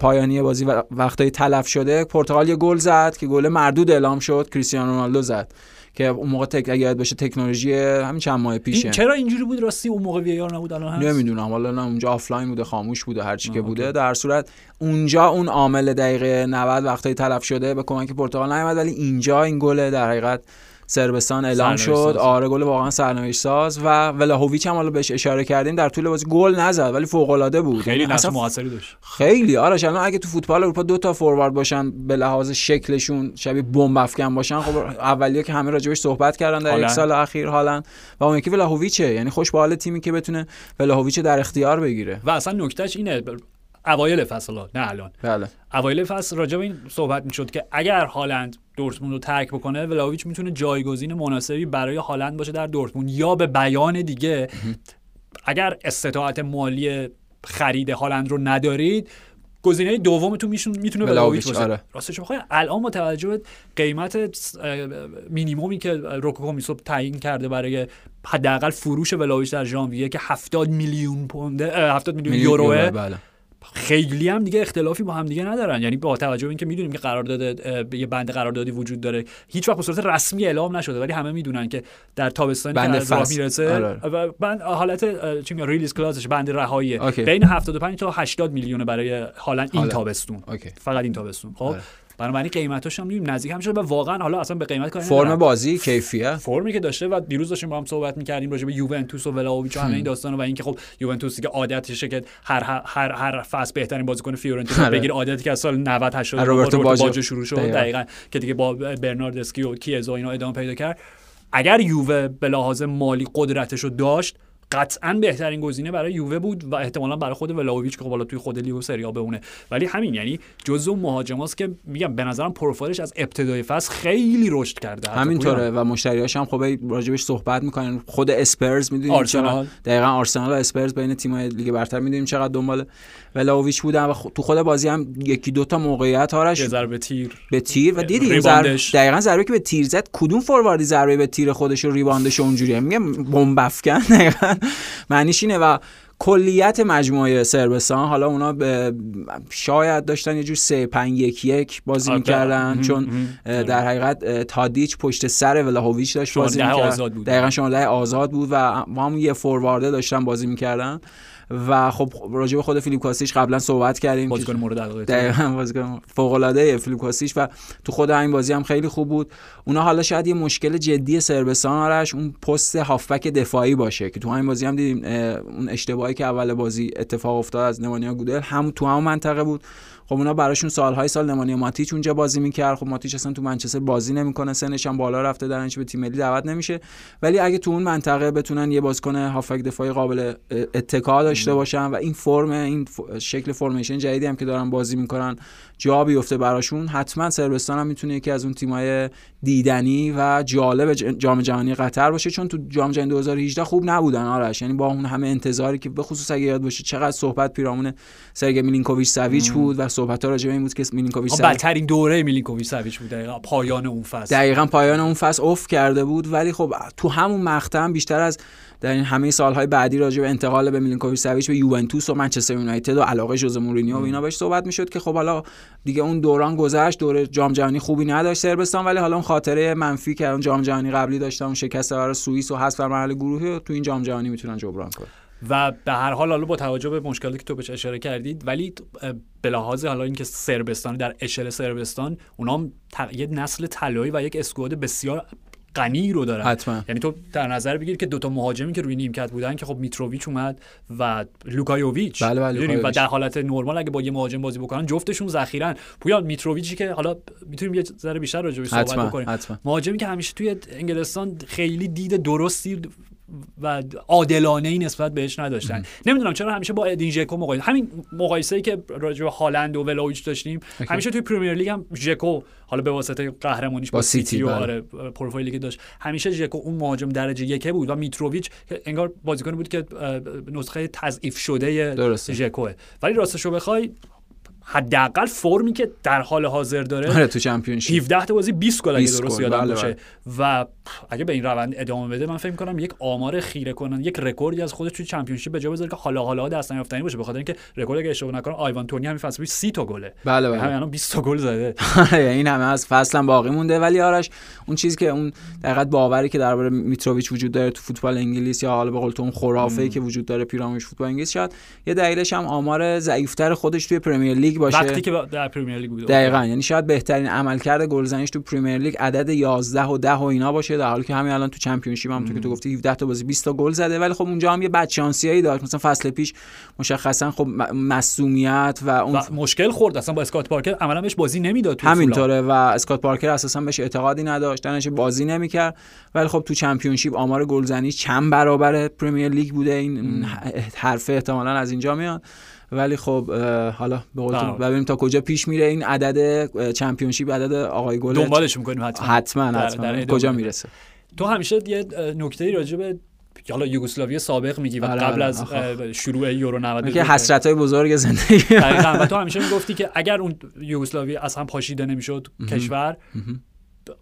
پایانی بازی و وقتای تلف شده پرتغال یه گل زد که گل مردود اعلام شد، کریستیانو رونالدو زد که اون موقع تک اگه یاد باشه تکنولوژی همین چند ماه پیشه. این چرا اینجوری بود راستی؟ اون موقع وی آر نبود الان هست؟ نمیدونم والا، نه اونجا آفلاین بوده، خاموش بوده، هر چی که بوده. در صورت اونجا اون عامل دقیقه نود وقتای تلف شده به کمک پرتغال نیومد، ولی اینجا این گل در حقیقت صربستان اعلام شد. آره گل واقعا سرنوشت ساز و ولاهویچ هم حالا بهش اشاره کردیم در طول بازی گل نزد ولی فوق العاده بود، خیلی نقش موثری داشت. خیلی آرش الان اگه تو فوتبال اروپا دو تا فوروارد باشن به لحاظ شکلشون شبیه بمب افکن باشن، خب اولیه که همه راجبش صحبت کردن در یک سال اخیر حالا و اون یکی ولاهویچ، یعنی خوش به حال تیمی که بتونه ولاهویچ در اختیار بگیره. و اصلا نکتهش اینه اوایل فصل ها، نه الان، بله اوایل فصل راجع به این صحبت میشد که اگر هالند دورتموند رو ترک بکنه ولاهویچ میتونه جایگزین مناسبی برای هالند باشه در دورتموند، یا به بیان دیگه اگر استطاعت مالی خرید هالند رو ندارید گزینه دومتون میتونه ولاهویچ باشه. آره. راستش بخوای الان با توجه به قیمت مینیمومی که روکوکومیسو تعیین کرده برای حداقل فروش ولاهویچ در ژانویه که هفتاد میلیون پوند هفتاد میلیون یوروه، بله خیلی هم دیگه اختلافی با هم دیگه ندارن، یعنی با توجه به اینکه میدونیم که قرارداد یه بند قراردادی وجود داره، هیچ وقت به صورت رسمی اعلام نشده ولی همه میدونن که در تابستان که راه میرسه و بند حالت چی میگن ریلیز کلاسش بند رهایی بین هفتاد و پنج تا هشتاد میلیون برای هالند این تابستون، فقط این تابستون. خب بنابراین قیمتاش هم می‌بینیم نزدیک هم شده و واقعا حالا اصلا به قیمت کاری نداره. فرم بازی، کیفیت، فرمی که داشته و دیروز داشتیم با هم صحبت می‌کردیم راجع به یوونتوس و ولاهویچ و همه این داستانا و اینکه خب یوونتوس دیگه عادتشه که هر هر هر فصل بهترین بازیکن فیورنتینا بگیره، عادتی که از سال نود هشتاد روبرتو باجو شروع شد دقیقاً که دیگه با برناردسکی و کیزا اینا ادامه پیدا کرد. اگر یووه به لحاظ مالی قدرتشو داشت قطعاً بهترین گزینه برای یووه بود و احتمالاً برای خود ولاهویچ که بالا توی خود لیو سری آ بمونه، ولی همین یعنی جزو مهاجماست که میگم به نظرم پروفایلش از ابتدای فصل خیلی رشد کرده. همینطوره و مشتریاش هم خب راجبش صحبت میکنن، خود اسپرز میدونیم چقدر دقیقاً آرسنال و اسپرز بین تیم‌های لیگ برتر میدونیم چقدر دنبال ولاهویچ بودن و خ... تو خود بازی هم یکی دو تا موقعیت هاش ضربه تیر به تیر و دیدیم ضربه دقیقاً ضربه که به تیر زد کدوم فورواردی ضربه به تیر خودش و ریباندش اونجوریه، میگم بمب افکن دقیقاً معنیش اینه. و کلیت مجموعه صربستان حالا اونا به شاید داشتن یه جور سه پنج یک یک بازی می‌کردن چون در حقیقت تادیچ پشت سر ولاهویچ داشت بازی می‌کرد، دقیقاً شماله آزاد بود و همون یه فوروارده داشتن بازی می‌کردن و خب راجع به خود فیلیپ کاسیش قبلا صحبت کردیم، بازیکن مورد علاقه دقیقاً بازیکن فوق العاده فیلیپ کاسیش و تو خود این بازی هم خیلی خوب بود. اونا حالا شاید یه مشکل جدی صربستان آرش اون پست هافبک دفاعی باشه که تو این بازی هم دیدیم اون اشتباهی که اول بازی اتفاق افتاد از نمانیا گودل هم تو هم منطقه بود. خب اونا براشون سالهای سال نمانیا ماتیچ اونجا بازی میکرد، خب ماتیچ اصلا تو منچستر بازی نمیکنه، سنش هم بالا رفته، درنچ به تیم ملی دعوت نمیشه، ولی اگه تو اون منطقه بتونن یه بازیکن هافبک دفاعی قابل اتکا داشته باشن و این فرم این شکل فرمیشن جدیدی هم که دارن بازی میکنن جا بیفته براشون، حتما صربستان هم میتونه یکی از اون تیمای دیدنی و جالب جام جهانی قطر باشه، چون تو جام جهانی دو هزار و هجده خوب نبودن آرش، یعنی با اون همه انتظاری که به خصوص اگه یاد باشه چقدر صحبت پیرامون سرگی میلینکوویچ ساویچ بود و صحبت‌ها راجع به این بود که میلینکوویچ ساویچ بدترین دوره میلینکوویچ ساویچ بود، دقیقاً پایان اون فصل دقیقاً پایان اون فصل افت کرده بود، ولی خب تو همون مقطع بیشتر از در این همه سالهای بعدی راجع به انتقال به میلینکوویچ ساویچ به یوونتوس و منچستر یونایتد و علاقه ژوزه مورینیو و اینا بهش صحبت میشد که خب حالا دیگه اون دوران گذشت، دوره جام جهانی خوبی نداشت صربستان، ولی حالا اون خاطره منفی که اون جام جهانی قبلی داشتن اون شکست برای سوئیس و حذف در مرحله گروهی تو این جام جهانی میتونن جبران کنن. و به هر حال حالا با توجه به مشکلاتی که تو بهش اشاره کردید، ولی به لحاظ حالا اینکه صربستان در اشل صربستان اونام یه نسل طلایی و یک اسکواد بسیار غنی رو دارن حتما. یعنی تو در نظر بگیر که دوتا مهاجمی که روی نیمکت بودن که خب میتروویچ اومد و لوکایوویچ، بله بله لوکایوویچ، و در حالت نرمال اگه با یه مهاجم بازی بکنن جفتشون ذخیرهن. پویان میتروویچی که حالا میتونیم یه ذره بیشتر راجعش صحبت بکنیم، مهاجمی که همیشه توی انگلستان خیلی دید درستی و عادلانه‌ای نسبت بهش نداشتن. نمیدونم چرا همیشه با ادین ژکو مقایسه، همین مقایسه‌ای که راجع به هالند و ولاویچ داشتیم اکی. همیشه توی پرمیر لیگ هم ژکو، حالا به واسطه قهرمانیش با, با سیتی و آره پروفایلی که داشت، همیشه ژکو اون مهاجم درجه یک بود و میتروویچ انگار بازیکن بود که نسخه تضعیف شده ژکوه. ولی راستشو بخوای حداقل فرمی که در حال حاضر داره آره تو چمپیونشیپ هفده تا بازی بیست گل اگه درست یادم باشه و اگه به این روند ادامه بده من فکر می‌کنم یک آمار خیره کننده، یک رکوردی از خودش توی چمپیونشیپ به جا بذاره که حالا حالا دست نیافتنی باشه، بخاطر اینکه رکورد اگه اشتباه نکنم آیوان تونی همین فصل سی تا گله، بله بله همین الان بیست تا گل زده این همه از فصلم باقی مونده. ولی آرش اون چیزی که اون دقیقاً باوری که درباره میتروویچ وجود داره تو فوتبال انگلیس یا حالا به قول تو اون خرافه‌ای که وجود داره پیرامونش فوتبال انگلیس، شاید یه دلیلش هم آمار ضعیف‌تر خودش توی پرمیر لیگ باشه وقتی که در پرمیر لیگ بود دقیقاً، یعنی شاید بهترین عملکرد گلزنیش تو پرمیر لیگ عدد یازده و ده و اینا باشه، در حالی که همین الان تو چمپیونشیپ هم تو که تو گفتی هفده تا بازی بیست تا گل زده. ولی خب اونجا هم یه بدشانسیایی داشت، مثلا فصل پیش مشخصا خب معصومیت و اون و مشکل خورد اصلا با اسکات پارکر، عملاً بهش بازی نمیداد همینطوره و اسکات پارکر اساسا بهش اعتقادی نداشتنش بازی نمیکرد. ولی خب تو چمپیونشیپ آمار گلزنی چند برابر پرمیر لیگ بوده، این حرفه احتمالاً از اینجا میاد. ولی خب حالا به قولتون ببینیم تا کجا پیش میره این عدد چمپیونشیپ، عدد آقای گل دنبالش میکنیم حتما حتما در حتما در کجا میرسه. تو همیشه یه نکته‌ای راجع به حالا یوگسلاوی سابق میگی و قبل از شروع یورو نود که حسرت‌های بزرگ زندگی دقیقاً و تو همیشه میگفتی که اگر اون یوگسلاوی اصلا پاشیده نمیشد کشور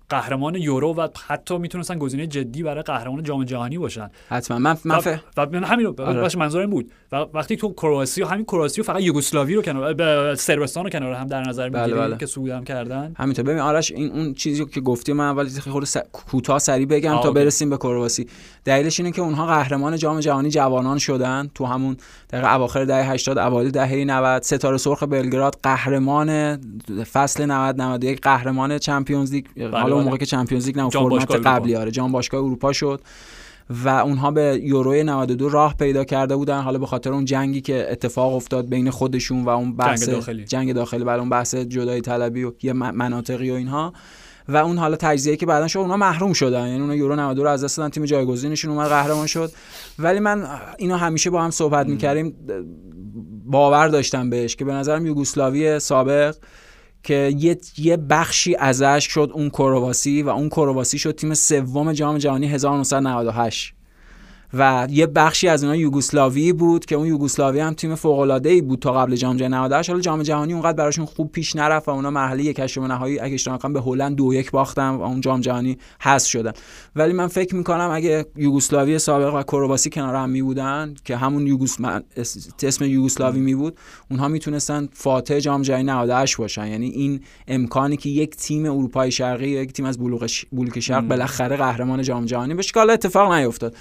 قهرمان یورو و حتی میتونستن گزینه جدی برای قهرمان جام جهانی باشن حتما. من من ف... و من همین باشه منظورم بود و وقتی تو کرواسی و همین کرواسی و فقط یوگسلاوی رو کنار صربستان رو کنار هم در نظر میگیرید که سعود هم کردن همینطور. ببین آرش این اون چیزی که گفتی من اول خیلی س... کوتاه سری بگم آه تا آه برسیم به کرواسی. دلیلش اینه که اونها قهرمان جام جهانی جوانان شدن تو همون دقیقه اواخر دهه هشتاد اوایل دهه نود. ستاره سرخ بلگراد قهرمان فصل نود نود و یک قهرمان چمپیونز لیگ، حالا اون موقع که چمپیونز لیگ نه فرمت قبلی آره جام باشگاه اروپا شد و اونها به یورو نود و دو راه پیدا کرده بودن، حالا به خاطر اون جنگی که اتفاق افتاد بین خودشون و اون بحث جنگ داخلی جنگ داخلی برای اون بحث جدایی طلبی و یه مناطقی و اینها و اون حالا تجزیه که بعدن شد اونها محروم شدن، یعنی اونها یورو نود و دو رو از دست دادن، تیم جایگزینشون اومد قهرمان شد. ولی من اینو همیشه با هم صحبت می‌کردیم باور داشتم بهش که به نظرم یوگسلاوی سابق که یه یه بخشی ازش شد اون کرواسی و اون کرواسی شد تیم سوم جام جهانی هزار و نهصد و نود و هشت و یه بخشی از اونها یوگسلاوی بود که اون یوگسلاوی هم تیم فوق‌العاده‌ای بود تا قبل جام جهانی نود و هشت. حالا جام جهانی اونقدر براشون خوب پیش نرفت و اونا مرحله یک هشتم نهایی اگه اشتباه نکنم به هلند دو یک باختن و اون جام جهانی حذف شدن. ولی من فکر می‌کنم اگه یوگسلاوی سابق و کرواسی کنار هم می‌بودن که همون یوگوس اسم یوگسلاوی می‌بود، اونها می‌تونستن فاتح جام جهانی نود و هشت باشن. یعنی این امکانی که یک تیم اروپای شرقی یک تیم از بلوک شرق بالاخره قهرمان جام جهانی بشه که حالا اتفاق نیفتاد.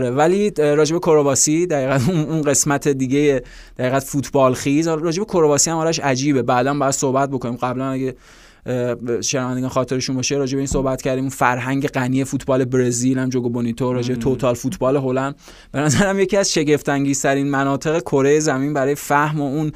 ولی راجب کرواسی دقیقاً اون قسمت دیگه دقیقاً فوتبال خیز راجب کرواسی هم آرش عجیبه، بعداً باید صحبت بکنیم. قبلا اگه شنوندگان خاطرشون باشه راجب این صحبت کردیم، اون فرهنگ غنی فوتبال برزیل هم جوگو بونیتو راجب توتال فوتبال هلند به نظرم یکی از شگفت انگیزترین مناطق کره زمین برای فهم و اون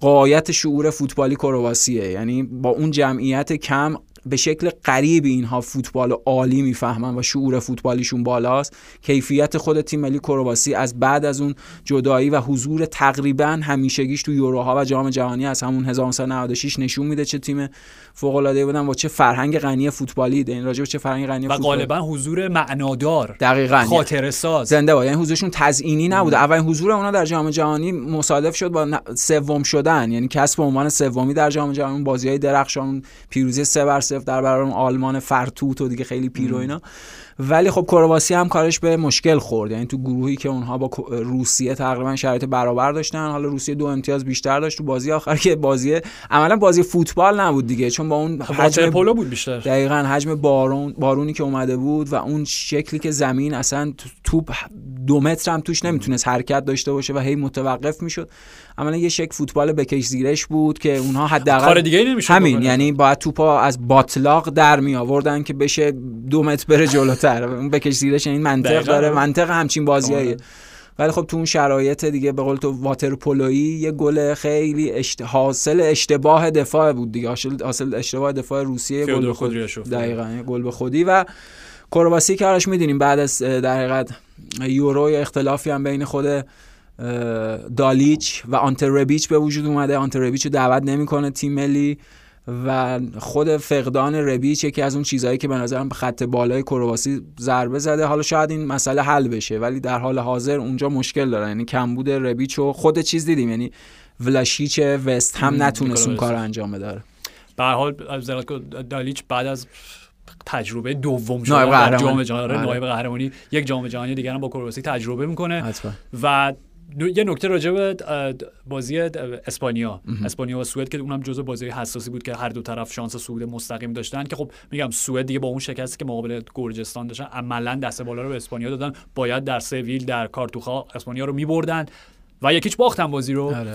غایت شعور فوتبالی کرواسیه. یعنی با اون جمعیت کم به شکل غریب اینها فوتبال عالی میفهمن و شعور فوتبالیشون بالاست. کیفیت خود تیم ملی کرواسی از بعد از اون جدایی و حضور تقریبا همیشگیش تو یوروها و جام جهانی از همون هزار و نهصد و نود و شش نشون میده چه تیم فوق العاده بودن و چه فرهنگ غنی فوتبالی دین راجع به چه فرهنگ غنی و فوتبال غالبا حضور معنادار دقیقاً خاطره ساز زنده بود. یعنی حضورشون تزیینی نبوده. اولین حضور اونا در جام جهانی مصادف شد با سوم شدن، یعنی کسب عنوان سومی در جام جهانی، بازی‌های درخشان، پیروزی سه بر در برابر آلمان فرتوت و دیگه خیلی پیرو اینا ولی خب کرواسی هم کارش به مشکل خورد، یعنی تو گروهی که اونها با روسیه تقریبا شرایط برابر داشتن، حالا روسیه دو امتیاز بیشتر داشت تو بازی آخر که بازی عملا بازی فوتبال نبود دیگه، چون با اون حجم پولو بود بیشتر، دقیقاً حجم بارون بارونی که اومده بود و اون شکلی که زمین اصلا توپ دو متر هم توش نمیتونست حرکت داشته باشه و هی متوقف میشد، عملا یه شکل فوتبال بکش زیرش بود که اونها حداقل کار دیگه ای نمیشد همین، یعنی باید توپا از باطلاق در می آوردن که بشه دو متر بره جلوتر، اون بکش زیرش این منطق داره، منطق همچین بازیایی. ولی خب تو اون شرایط دیگه به قول تو واترپولویی یه گل خیلی اشت... حاصل اشتباه دفاع بود دیگه، حاصل اشتباه دفاع روسیه، گل به خودی دقیقاً گل به خودی. و کرواسی که آرش میدونیم بعد از در حقیقت یورو اختلافی هم بین خود دالیچ و آنتربیچ به وجود اومده، آنتربیچ رو دعوت نمیکنه تیم ملی و خود فقدان ربیچ یکی از اون چیزهایی که به نظرم خط بالای کرواسی ضربه زده. حالا شاید این مسئله حل بشه ولی در حال حاضر اونجا مشکل داره، یعنی کمبود ربیچ و خود چیز دیدیم، یعنی ولاشیچ وست هم نتونست اون کارو انجام بده. به هر حال دالیچ بعد از تجربه دوم شده در جام جهانی، نایب قهرمانی یک جام جهانی دیگه هم با کرواسی تجربه میکنه عطبا. و یه نکته راجع به بازی اسپانیا اسپانیا و سوئد که اونم جزو بازی حساسی بود که هر دو طرف شانس صعود مستقیم داشتن، که خب میگم سوئد دیگه با اون شکستی که مقابل گرجستان داشتن عملاً دست بالا رو به اسپانیا دادن، باید در سویل در کارتوخا اسپانیا رو می‌بردن و یکیش باختن بازی رو. آره.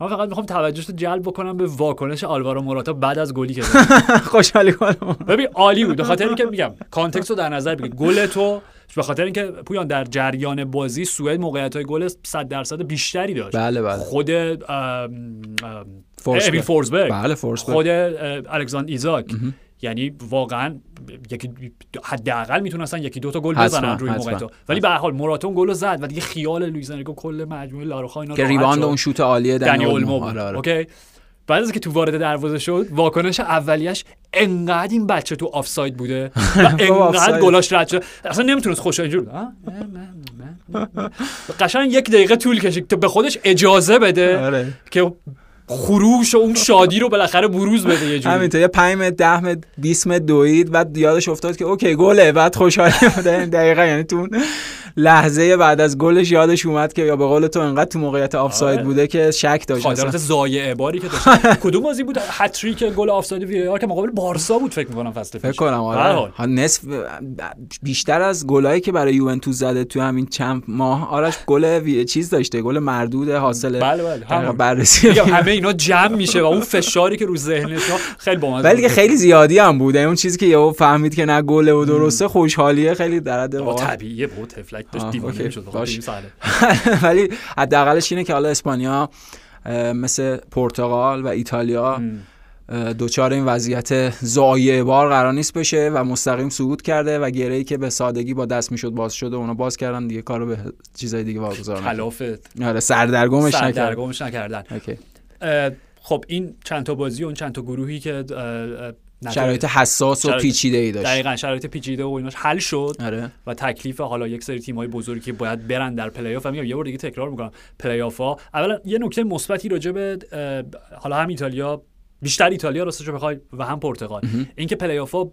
من فقط میخوام توجهتو جلب بکنم به واکنش آلوارو موراتا بعد از گلی که زد. خوشحالی کنم. ببین عالی بود. به خاطر اینکه میگم کانتکست رو در نظر بگیر. گل تو به خاطر اینکه پویان در جریان بازی سوئد موقعیت‌های گل صد درصد بیشتری داشت. بله بله. خود فورسبک. فورسبک. بله فورسبک. خود الکساندر ایزاک. یعنی واقعا یکی حداقل میتونستن یکی دو تا گل بزنن روی موقعیت‌ها، ولی به هر حال مراتون گل زد و دیگه خیال لوئیس انریکو کل مجموعه لاروخا اینا که ریباند اون شوت عالیه دنیولمو. اوکی بعد از که تو وارد دروازه شد واکنش اولیش انقدر این بچه تو آفساید بوده و انقدر گلاش رد شد اصلا نمیتونست خوش اینجور قشنگ یک دقیقه طول کشید تا به خودش اجازه بده که خروش و اون شادی رو بالاخره بروز بده. یه جوری همینطور یه پنج متر ده متر بیست متر دوید بعد یادش افتاد که اوکی گله، بعد خوشحالی بوده دقیقاً، یعنی تو لحظه بعد از گلش یادش اومد که یا به قول تو انقدر تو موقعیت آفساید بوده که شک داشت. خاطرات ضایعه باری که داشت. کدوم بازی بود هتریک گل آفساید وی آر که مقابل بارسا بود فکر می‌کنم فصل پیش. فکر کنم آره. ها نصف بیشتر از گلایی که برای یوونتوس زده تو همین چند ماه آرش گل چیز داشته، گل مردود حاصل بررسی اینا جمع میشه و اون فشاری که رو ذهنش خیلی با مزه، ولی خیلی زیادی هم بود اون چیزی که یهو فهمید که نه گله و درسته خوشحالیه خیلی درد واقعا طبیعیه بود تفلک داشت دیوونه شد باش. ولی حداقلش اینه که حالا اسپانیا مثل پرتغال و ایتالیا دوچار این وضعیت ضایع بار قرار نیست بشه و مستقیم صعود کرده و گره‌ای که به سادگی با دست میشد باز شده اونا باز کردن دیگه، کارو به چیزای دیگه واگذار نکردن، سردرگمش نکردن سردرگمش نکردن خب این چند تا بازی و اون چند تا گروهی که شرایط حساس شرایط و پیچیده‌ای داشت دقیقاً شرایط پیچیده و ایناش حل شد. آره. و تکلیف حالا یک سری تیم‌های بزرگی که باید برن در پلی‌آف، میگم یه بار دیگه تکرار می‌کنم پلی‌آف‌ها اولا یه نکته مثبتی راجع به حالا هم ایتالیا، بیشتر ایتالیا راستش رو بخوای و هم پرتغال، اینکه پلی‌آف‌ها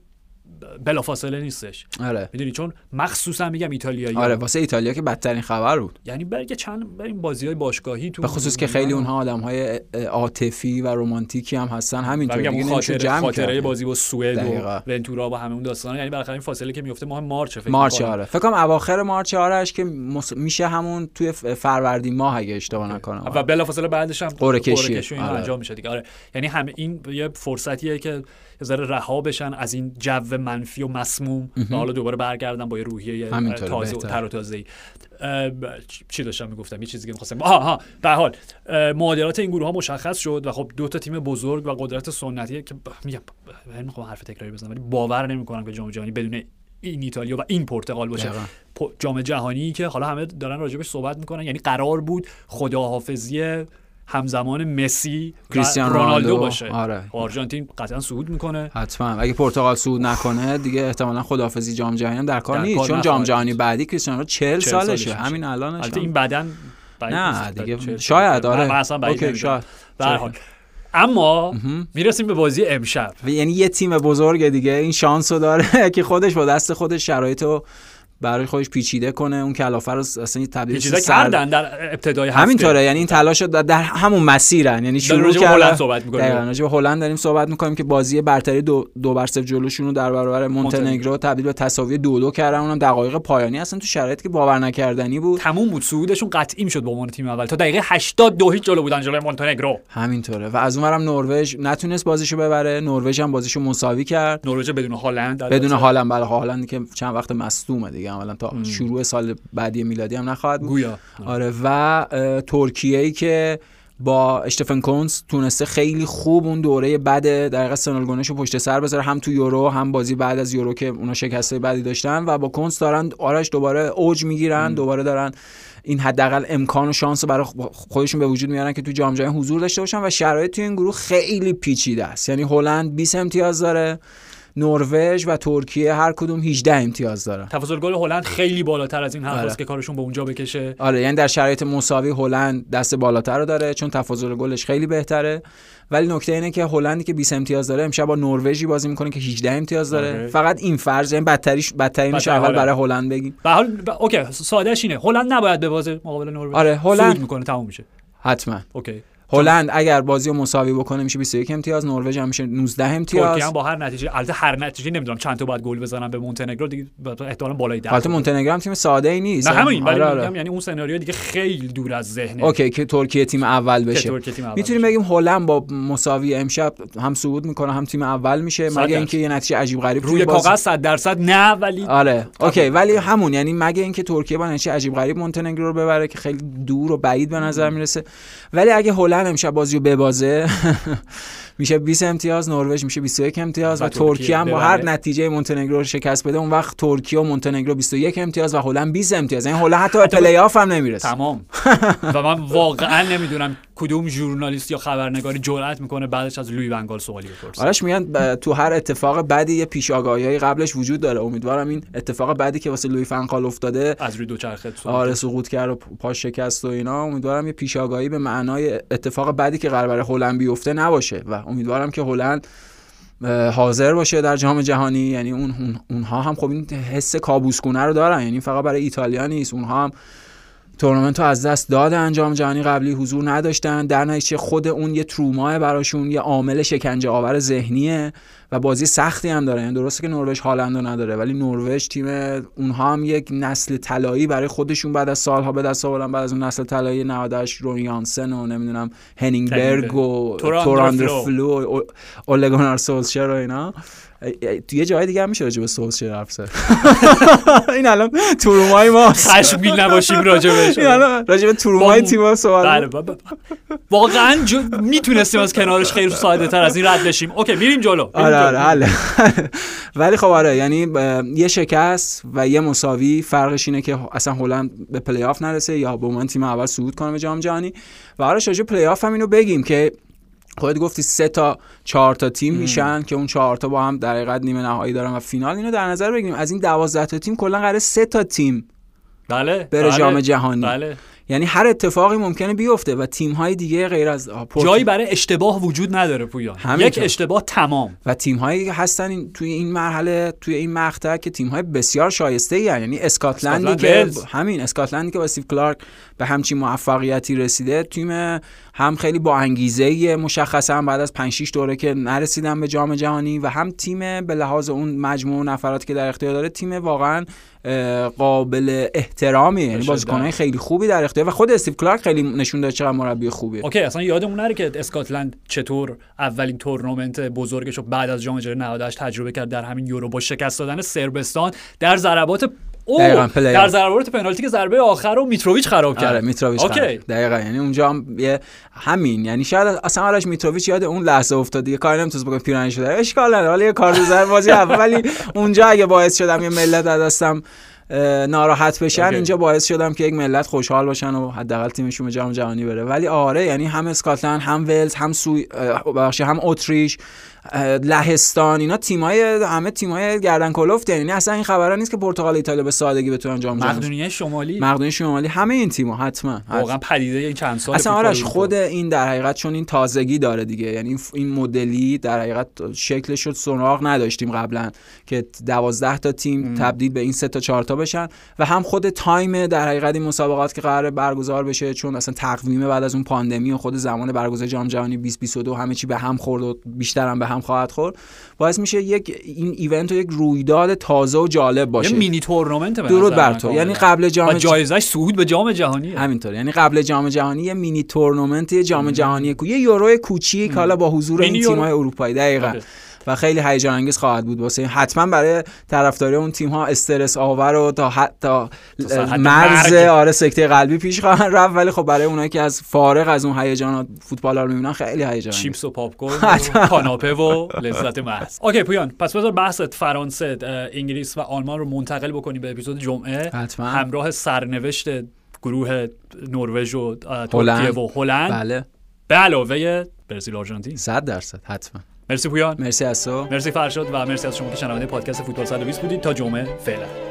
بلافاصله نیستش. آره. میدونی چون مخصوصا میگم ایتالیایی. آره واسه ایتالیا که بدترین خبر بود. یعنی برگه چند بریم بازی‌های باشگاهی تو به خصوص که خیلی اونها آدم‌های عاطفی و رمانتیکی هم هستن همینطور دیگه نمیشه جمع کرد. خاطره بازی با سوئد و ونتورا با همه اون داستانا، یعنی بالاخره این فاصله که میفته ماه مارچ فکر کنم. مارچ آره. فکر کنم اواخر مارچ آرش که میشه همون توی فروردین ماه اگه اشتباه نکنم. و بلافاصله بعدش هم قرعه کشی انجام میشه دیگه. آره. یعنی همه این یه فرصتیه که یه ذره رها بشن از این جو منفی و مسموم و حالا دوباره برگردن با یه روحیه تازه و تر و تازه‌ای. چی داشتم میگفتم یه چیزی که می‌خواستم آها ها به حال معادلات این گروه‌ها مشخص شد و خب دو تا تیم بزرگ و قدرت سنتیه که میگم من می‌خوام حرف تکراری بزنم ولی باور نمی‌کنم که جام جهانی بدون این ایتالیا و این پرتغال باشه. جام جهانی که حالا همه دارن راجبش صحبت می‌کنن، یعنی قرار بود خداحافظی همزمان مسی کریستیانو رونالدو باشه. آره. آرژانتین قطعا صعود میکنه حتما، اگه پرتغال صعود نکنه دیگه احتمالا خداحافظی جام جهانی در کار نیست، چون جام جهانی بعدی کریستیانو چهل سالشه همین الانش البته این بدن نه دیگه شاید آره اوکی شاید به هر حال اما میرسیم به بازی امشب. یعنی یه تیم بزرگ دیگه این شانسو داره که خودش با دست خودش شرایطو برای خودش پیچیده کنه، اون کلافه رو اصلا تبدیل پیچیده کردن در ابتدای هفته. همینطوره، یعنی این تلاش در همون مسیرن، یعنی شروع کردن. هلند صحبت می‌کنیم، در راجع به هلند داریم صحبت می‌کنیم که بازی برتری دو دو بر صفر جلوشون رو در برابر مونتنگرو تبدیل به تساوی دو دو کردن، اونم دقایق پایانی اصلا تو شرایطی که باور نکردنی بود. تموم بود، صعودشون قطعی می‌شد با عنوان تیم اول. تا دقیقه هشتاد و دو هیچ جلو بودن جلوی مونتنگرو. همینطوره. و از اونورم نروژ نتونست بازیشو ببره، نروژ هم بازیشو مساوی کرد. نروژ بدون هلند بدون هلند بله هلند که چند وقت مصدوم دیگه عملاً تا ام. شروع سال بعدی میلادی هم نخواهد بود. آره و ترکیه‌ای که با اشتفن کونس تونسته خیلی خوب اون دوره بعد دقیقاً سنالگونشو پشت سر بذاره، هم تو یورو هم بازی بعد از یورو که اونا شکسته بعدی داشتن و با کونس دارن آرش دوباره اوج میگیرن ام. دوباره دارن این حداقل امکان و شانس رو برای خودشون به وجود میارن که تو جام جهانی حضور داشته باشن و شرایط تو این گروه خیلی پیچیده است. یعنی هلند بیست امتیاز داره، نروژ و ترکیه هر کدوم هجده امتیاز دارن. تفاضل گل هلند خیلی بالاتر از این حرفاست آره. که کارشون به اونجا بکشه. آره یعنی در شرایط مساوی هلند دست بالاتر رو داره چون تفاضل گلش خیلی بهتره، ولی نکته اینه که هلندی که بیست امتیاز داره امشب با نروژی بازی میکنه که هجده امتیاز داره. آره. فقط این فرض، یعنی بدتریش بدترینش اول برای هلند بگیم. به حال ب... اوکی سادهش اینه هلند نباید ببازه مقابل نروژ. آره هلند میکنه تموم میشه. حتما. اوکی. هلند اگر بازی رو مساوی بکنه میشه بیست و یک امتیاز، نروژ هم میشه نوزده امتیاز. ترکیه هم با هر نتیجه، البته هر نتیجه نمیدونم چند تا باید گل بزنن به مونتنگرو دیگه، احتمالاً بالای ده. البته مونتنگرو هم تیم ساده ای نیست. نه همین ولی میگم یعنی اون سناریو دیگه خیلی دور از ذهنه. اوکی که ترکیه تیم اول بشه. میتونیم بگیم هلند با مساوی امشب هم صعود میکنه هم تیم اول میشه، مگه اینکه یه نتیجه عجیب غریب روی کاغذ صد درصد نه ولی آره اوکی ولی همون یعنی مگه اینکه ترکیه با نتیجه عجیب غریب مونتنگرو رو ببره که خیلی دور و بعید به نظر میرسه، ولی اگه هلند امشب بازیو ببازه میشه بیست امتیاز، نروژ میشه بیست و یک امتیاز و ترکیه هم با هر نتیجه مونتنگرو رو شکست بده اون وقت ترکیه و مونتنگرو بیست و یک امتیاز و هلند بیست امتیاز، یعنی هلند حتی به پلی آف هم نمیرسه. تمام. و من واقعا نمیدونم کدوم ژورنالیست یا خبرنگاری جرأت میکنه بعدش از لوی ونگال سوالی بپرسه. آرش میگن تو هر اتفاق بعدی یه پیش آگاهیای قبلش وجود داره، امیدوارم این اتفاق بعدی که واسه لوی ونگال افتاده از روی دوچرخه آره سقوط کرد و پا شکست و اینا، امیدوارم یه پیش آگاهی به معنای اتفاق بعدی که قرار برای هلند بیفته نباشه و امیدوارم که هلند حاضر باشه در جام جهانی. یعنی اون اونها هم خب این حس کابوسگونه رو دارن، یعنی فقط برای ایتالیا نیست، اونها هم تورنمنت رو از دست دادن، جام جهانی قبلی حضور نداشتن، در نتیجه خود اون یه تروماه براشون، یه عامل شکنجه آور ذهنیه و بازی سختی هم داره. یعنی درسته که نروژ هالند رو نداره ولی نروژ تیم اونها هم یک نسل طلایی برای خودشون بعد از سالها به دست آوردن، بعد از اون نسل طلایی نود و هشت رونیانسن و نمیدونم هنینگبرگ و توراندرفلو و اولگونار سولشر و اینا. تو یه جای دیگه هم میشه راجع به سوس حرف زد. این الان ترومای ما خشمگین نباشیم راجبش. این الان راجع به ترومای تیم سوال. واقعا میتونستیم از کنارش خیلی ساده تر از این رد بشیم. اوکی میریم جلو. آره آره. ولی خب آره یعنی یه شکست و یه مساوی فرقش اینه که اصلا هلند به پلی آف نرسه یا به عنوان تیم اول صعود کنه به جام جهانی. و آره راجع به پلی آف هم اینو بگیم که خودت گفتی سه تا چهار تا تیم میشن که اون چهار تا با هم در حقیقت نیمه نهایی دارن و فینال. اینو در نظر بگیریم از این دوازده تا تیم کلا قراره سه تا تیم بله بره جام جهانی. بله یعنی هر اتفاقی ممکنه بیفته و تیم‌های دیگه غیر از پورت جایی برای اشتباه وجود نداره پویان. یک اشتباه تمام. و تیم‌هایی هستن این توی این مرحله توی این مقطع که تیم‌های بسیار شایسته ای، یعنی اسکاتلندی که همین اسکاتلندی که با استیو کلارک به همچین موفقیتی رسیده، تیم هم خیلی با انگیزه مشخصا بعد از پنج شش دوره که نرسیدن به جام جهانی و هم تیم به لحاظ اون مجموعه نفرات که در اختیار داره تیم واقعا قابل احترامی، یعنی بازیکن‌های خیلی خوبی در اختیار و خود استیو کلارک خیلی نشون داد چقدر مربی خوبیه. اوکی اصلا یادمون نره که اسکاتلند چطور اولین تورنمنت بزرگش رو بعد از جام جهانی نود و هشت تجربه کرد در همین یورو با شکست دادن صربستان در ضربات او در ضربات پنالتی که ضربه آخر رو میتروویچ خراب کرد. آره میتروویچ خراب. دقیقاً یعنی اونجا هم همین یعنی شاید اصلا آرش میتروویچ یاد اون لحظه افتاد دیگه کاری نمیتونست بکنه پیرنش شده اشکال نداره، حالا یه کارت زرد بازی اول، ولی اونجا اگه باعث شدم یه ملت دستم ناراحت بشن okay. اینجا باعث شدم که یک ملت خوشحال باشن و حداقل تیمشون به جام جهانی بره. ولی آره یعنی هم اسکاتلند، هم ولز، هم سوی بخشه، هم اتریش، لهستان، اینا تیمای همه تیمای گردن کلفت، یعنی اصلا این خبرا نیست که پرتغال ایتالیا به سادگی بتونن جام جهانی. مقدونیه شمالی، مقدونیه شمالی، همه این تیم‌ها حتما واقعا پدیده چند سال اصلا آرش خود این در حقیقت چون این تازگی داره دیگه، یعنی این مدلی در حقیقت شکلش رو سراغ نداشتیم قبلا که دوازده تا تیم تبدیل به این سه تا چهار تا بشن و هم خود تایم در حقیقت این مسابقات که قراره برگزار بشه، چون اصلا تقویم بعد از اون پاندمی و خود زمان برگزاری جام جهانی بیست بیست و دو همه چی به هم خورد و بیشتر هم به هم خواهد خورد، باعث میشه یک این ایونت و یک رویداد تازه و جالب باشه، یه مینی تورنمنت به درود بر تو. یعنی قبل جام جایزهش صعود به جام جهانی همینطور، یعنی قبل جام جهانی یه مینی تورنمنت جام جهانی کو یه یورو کوچیک حالا با حضور این تیم‌های اروپایی دقیقاً و خیلی هیجان انگیز خواهد بود واسه حتما برای طرفداری اون تیم‌ها استرس آور و تا حتی مرز آره سکته قلبی پیش خواهند رفت، ولی خب برای اونایی که از فارغ از اون هیجانات فوتبال رو می‌بینن خیلی هیجان چیپس و پاپ کورن و کاناپه و لذت محض. اوکی پویان، پس بذار بحث فرانسه، انگلیس و آلمان رو منتقل بکنیم به اپیزود جمعه حتما. همراه سرنوشت گروه نروژ و ترکیه و هلند بله. به علاوه برزیل و آرژانتین صد درصد حتما. مرسی پویان، مرسی از تو، مرسی فرشاد و مرسی از شما که شنونده پادکست فوتبال صد و بیست بودید. تا جمعه فعلا.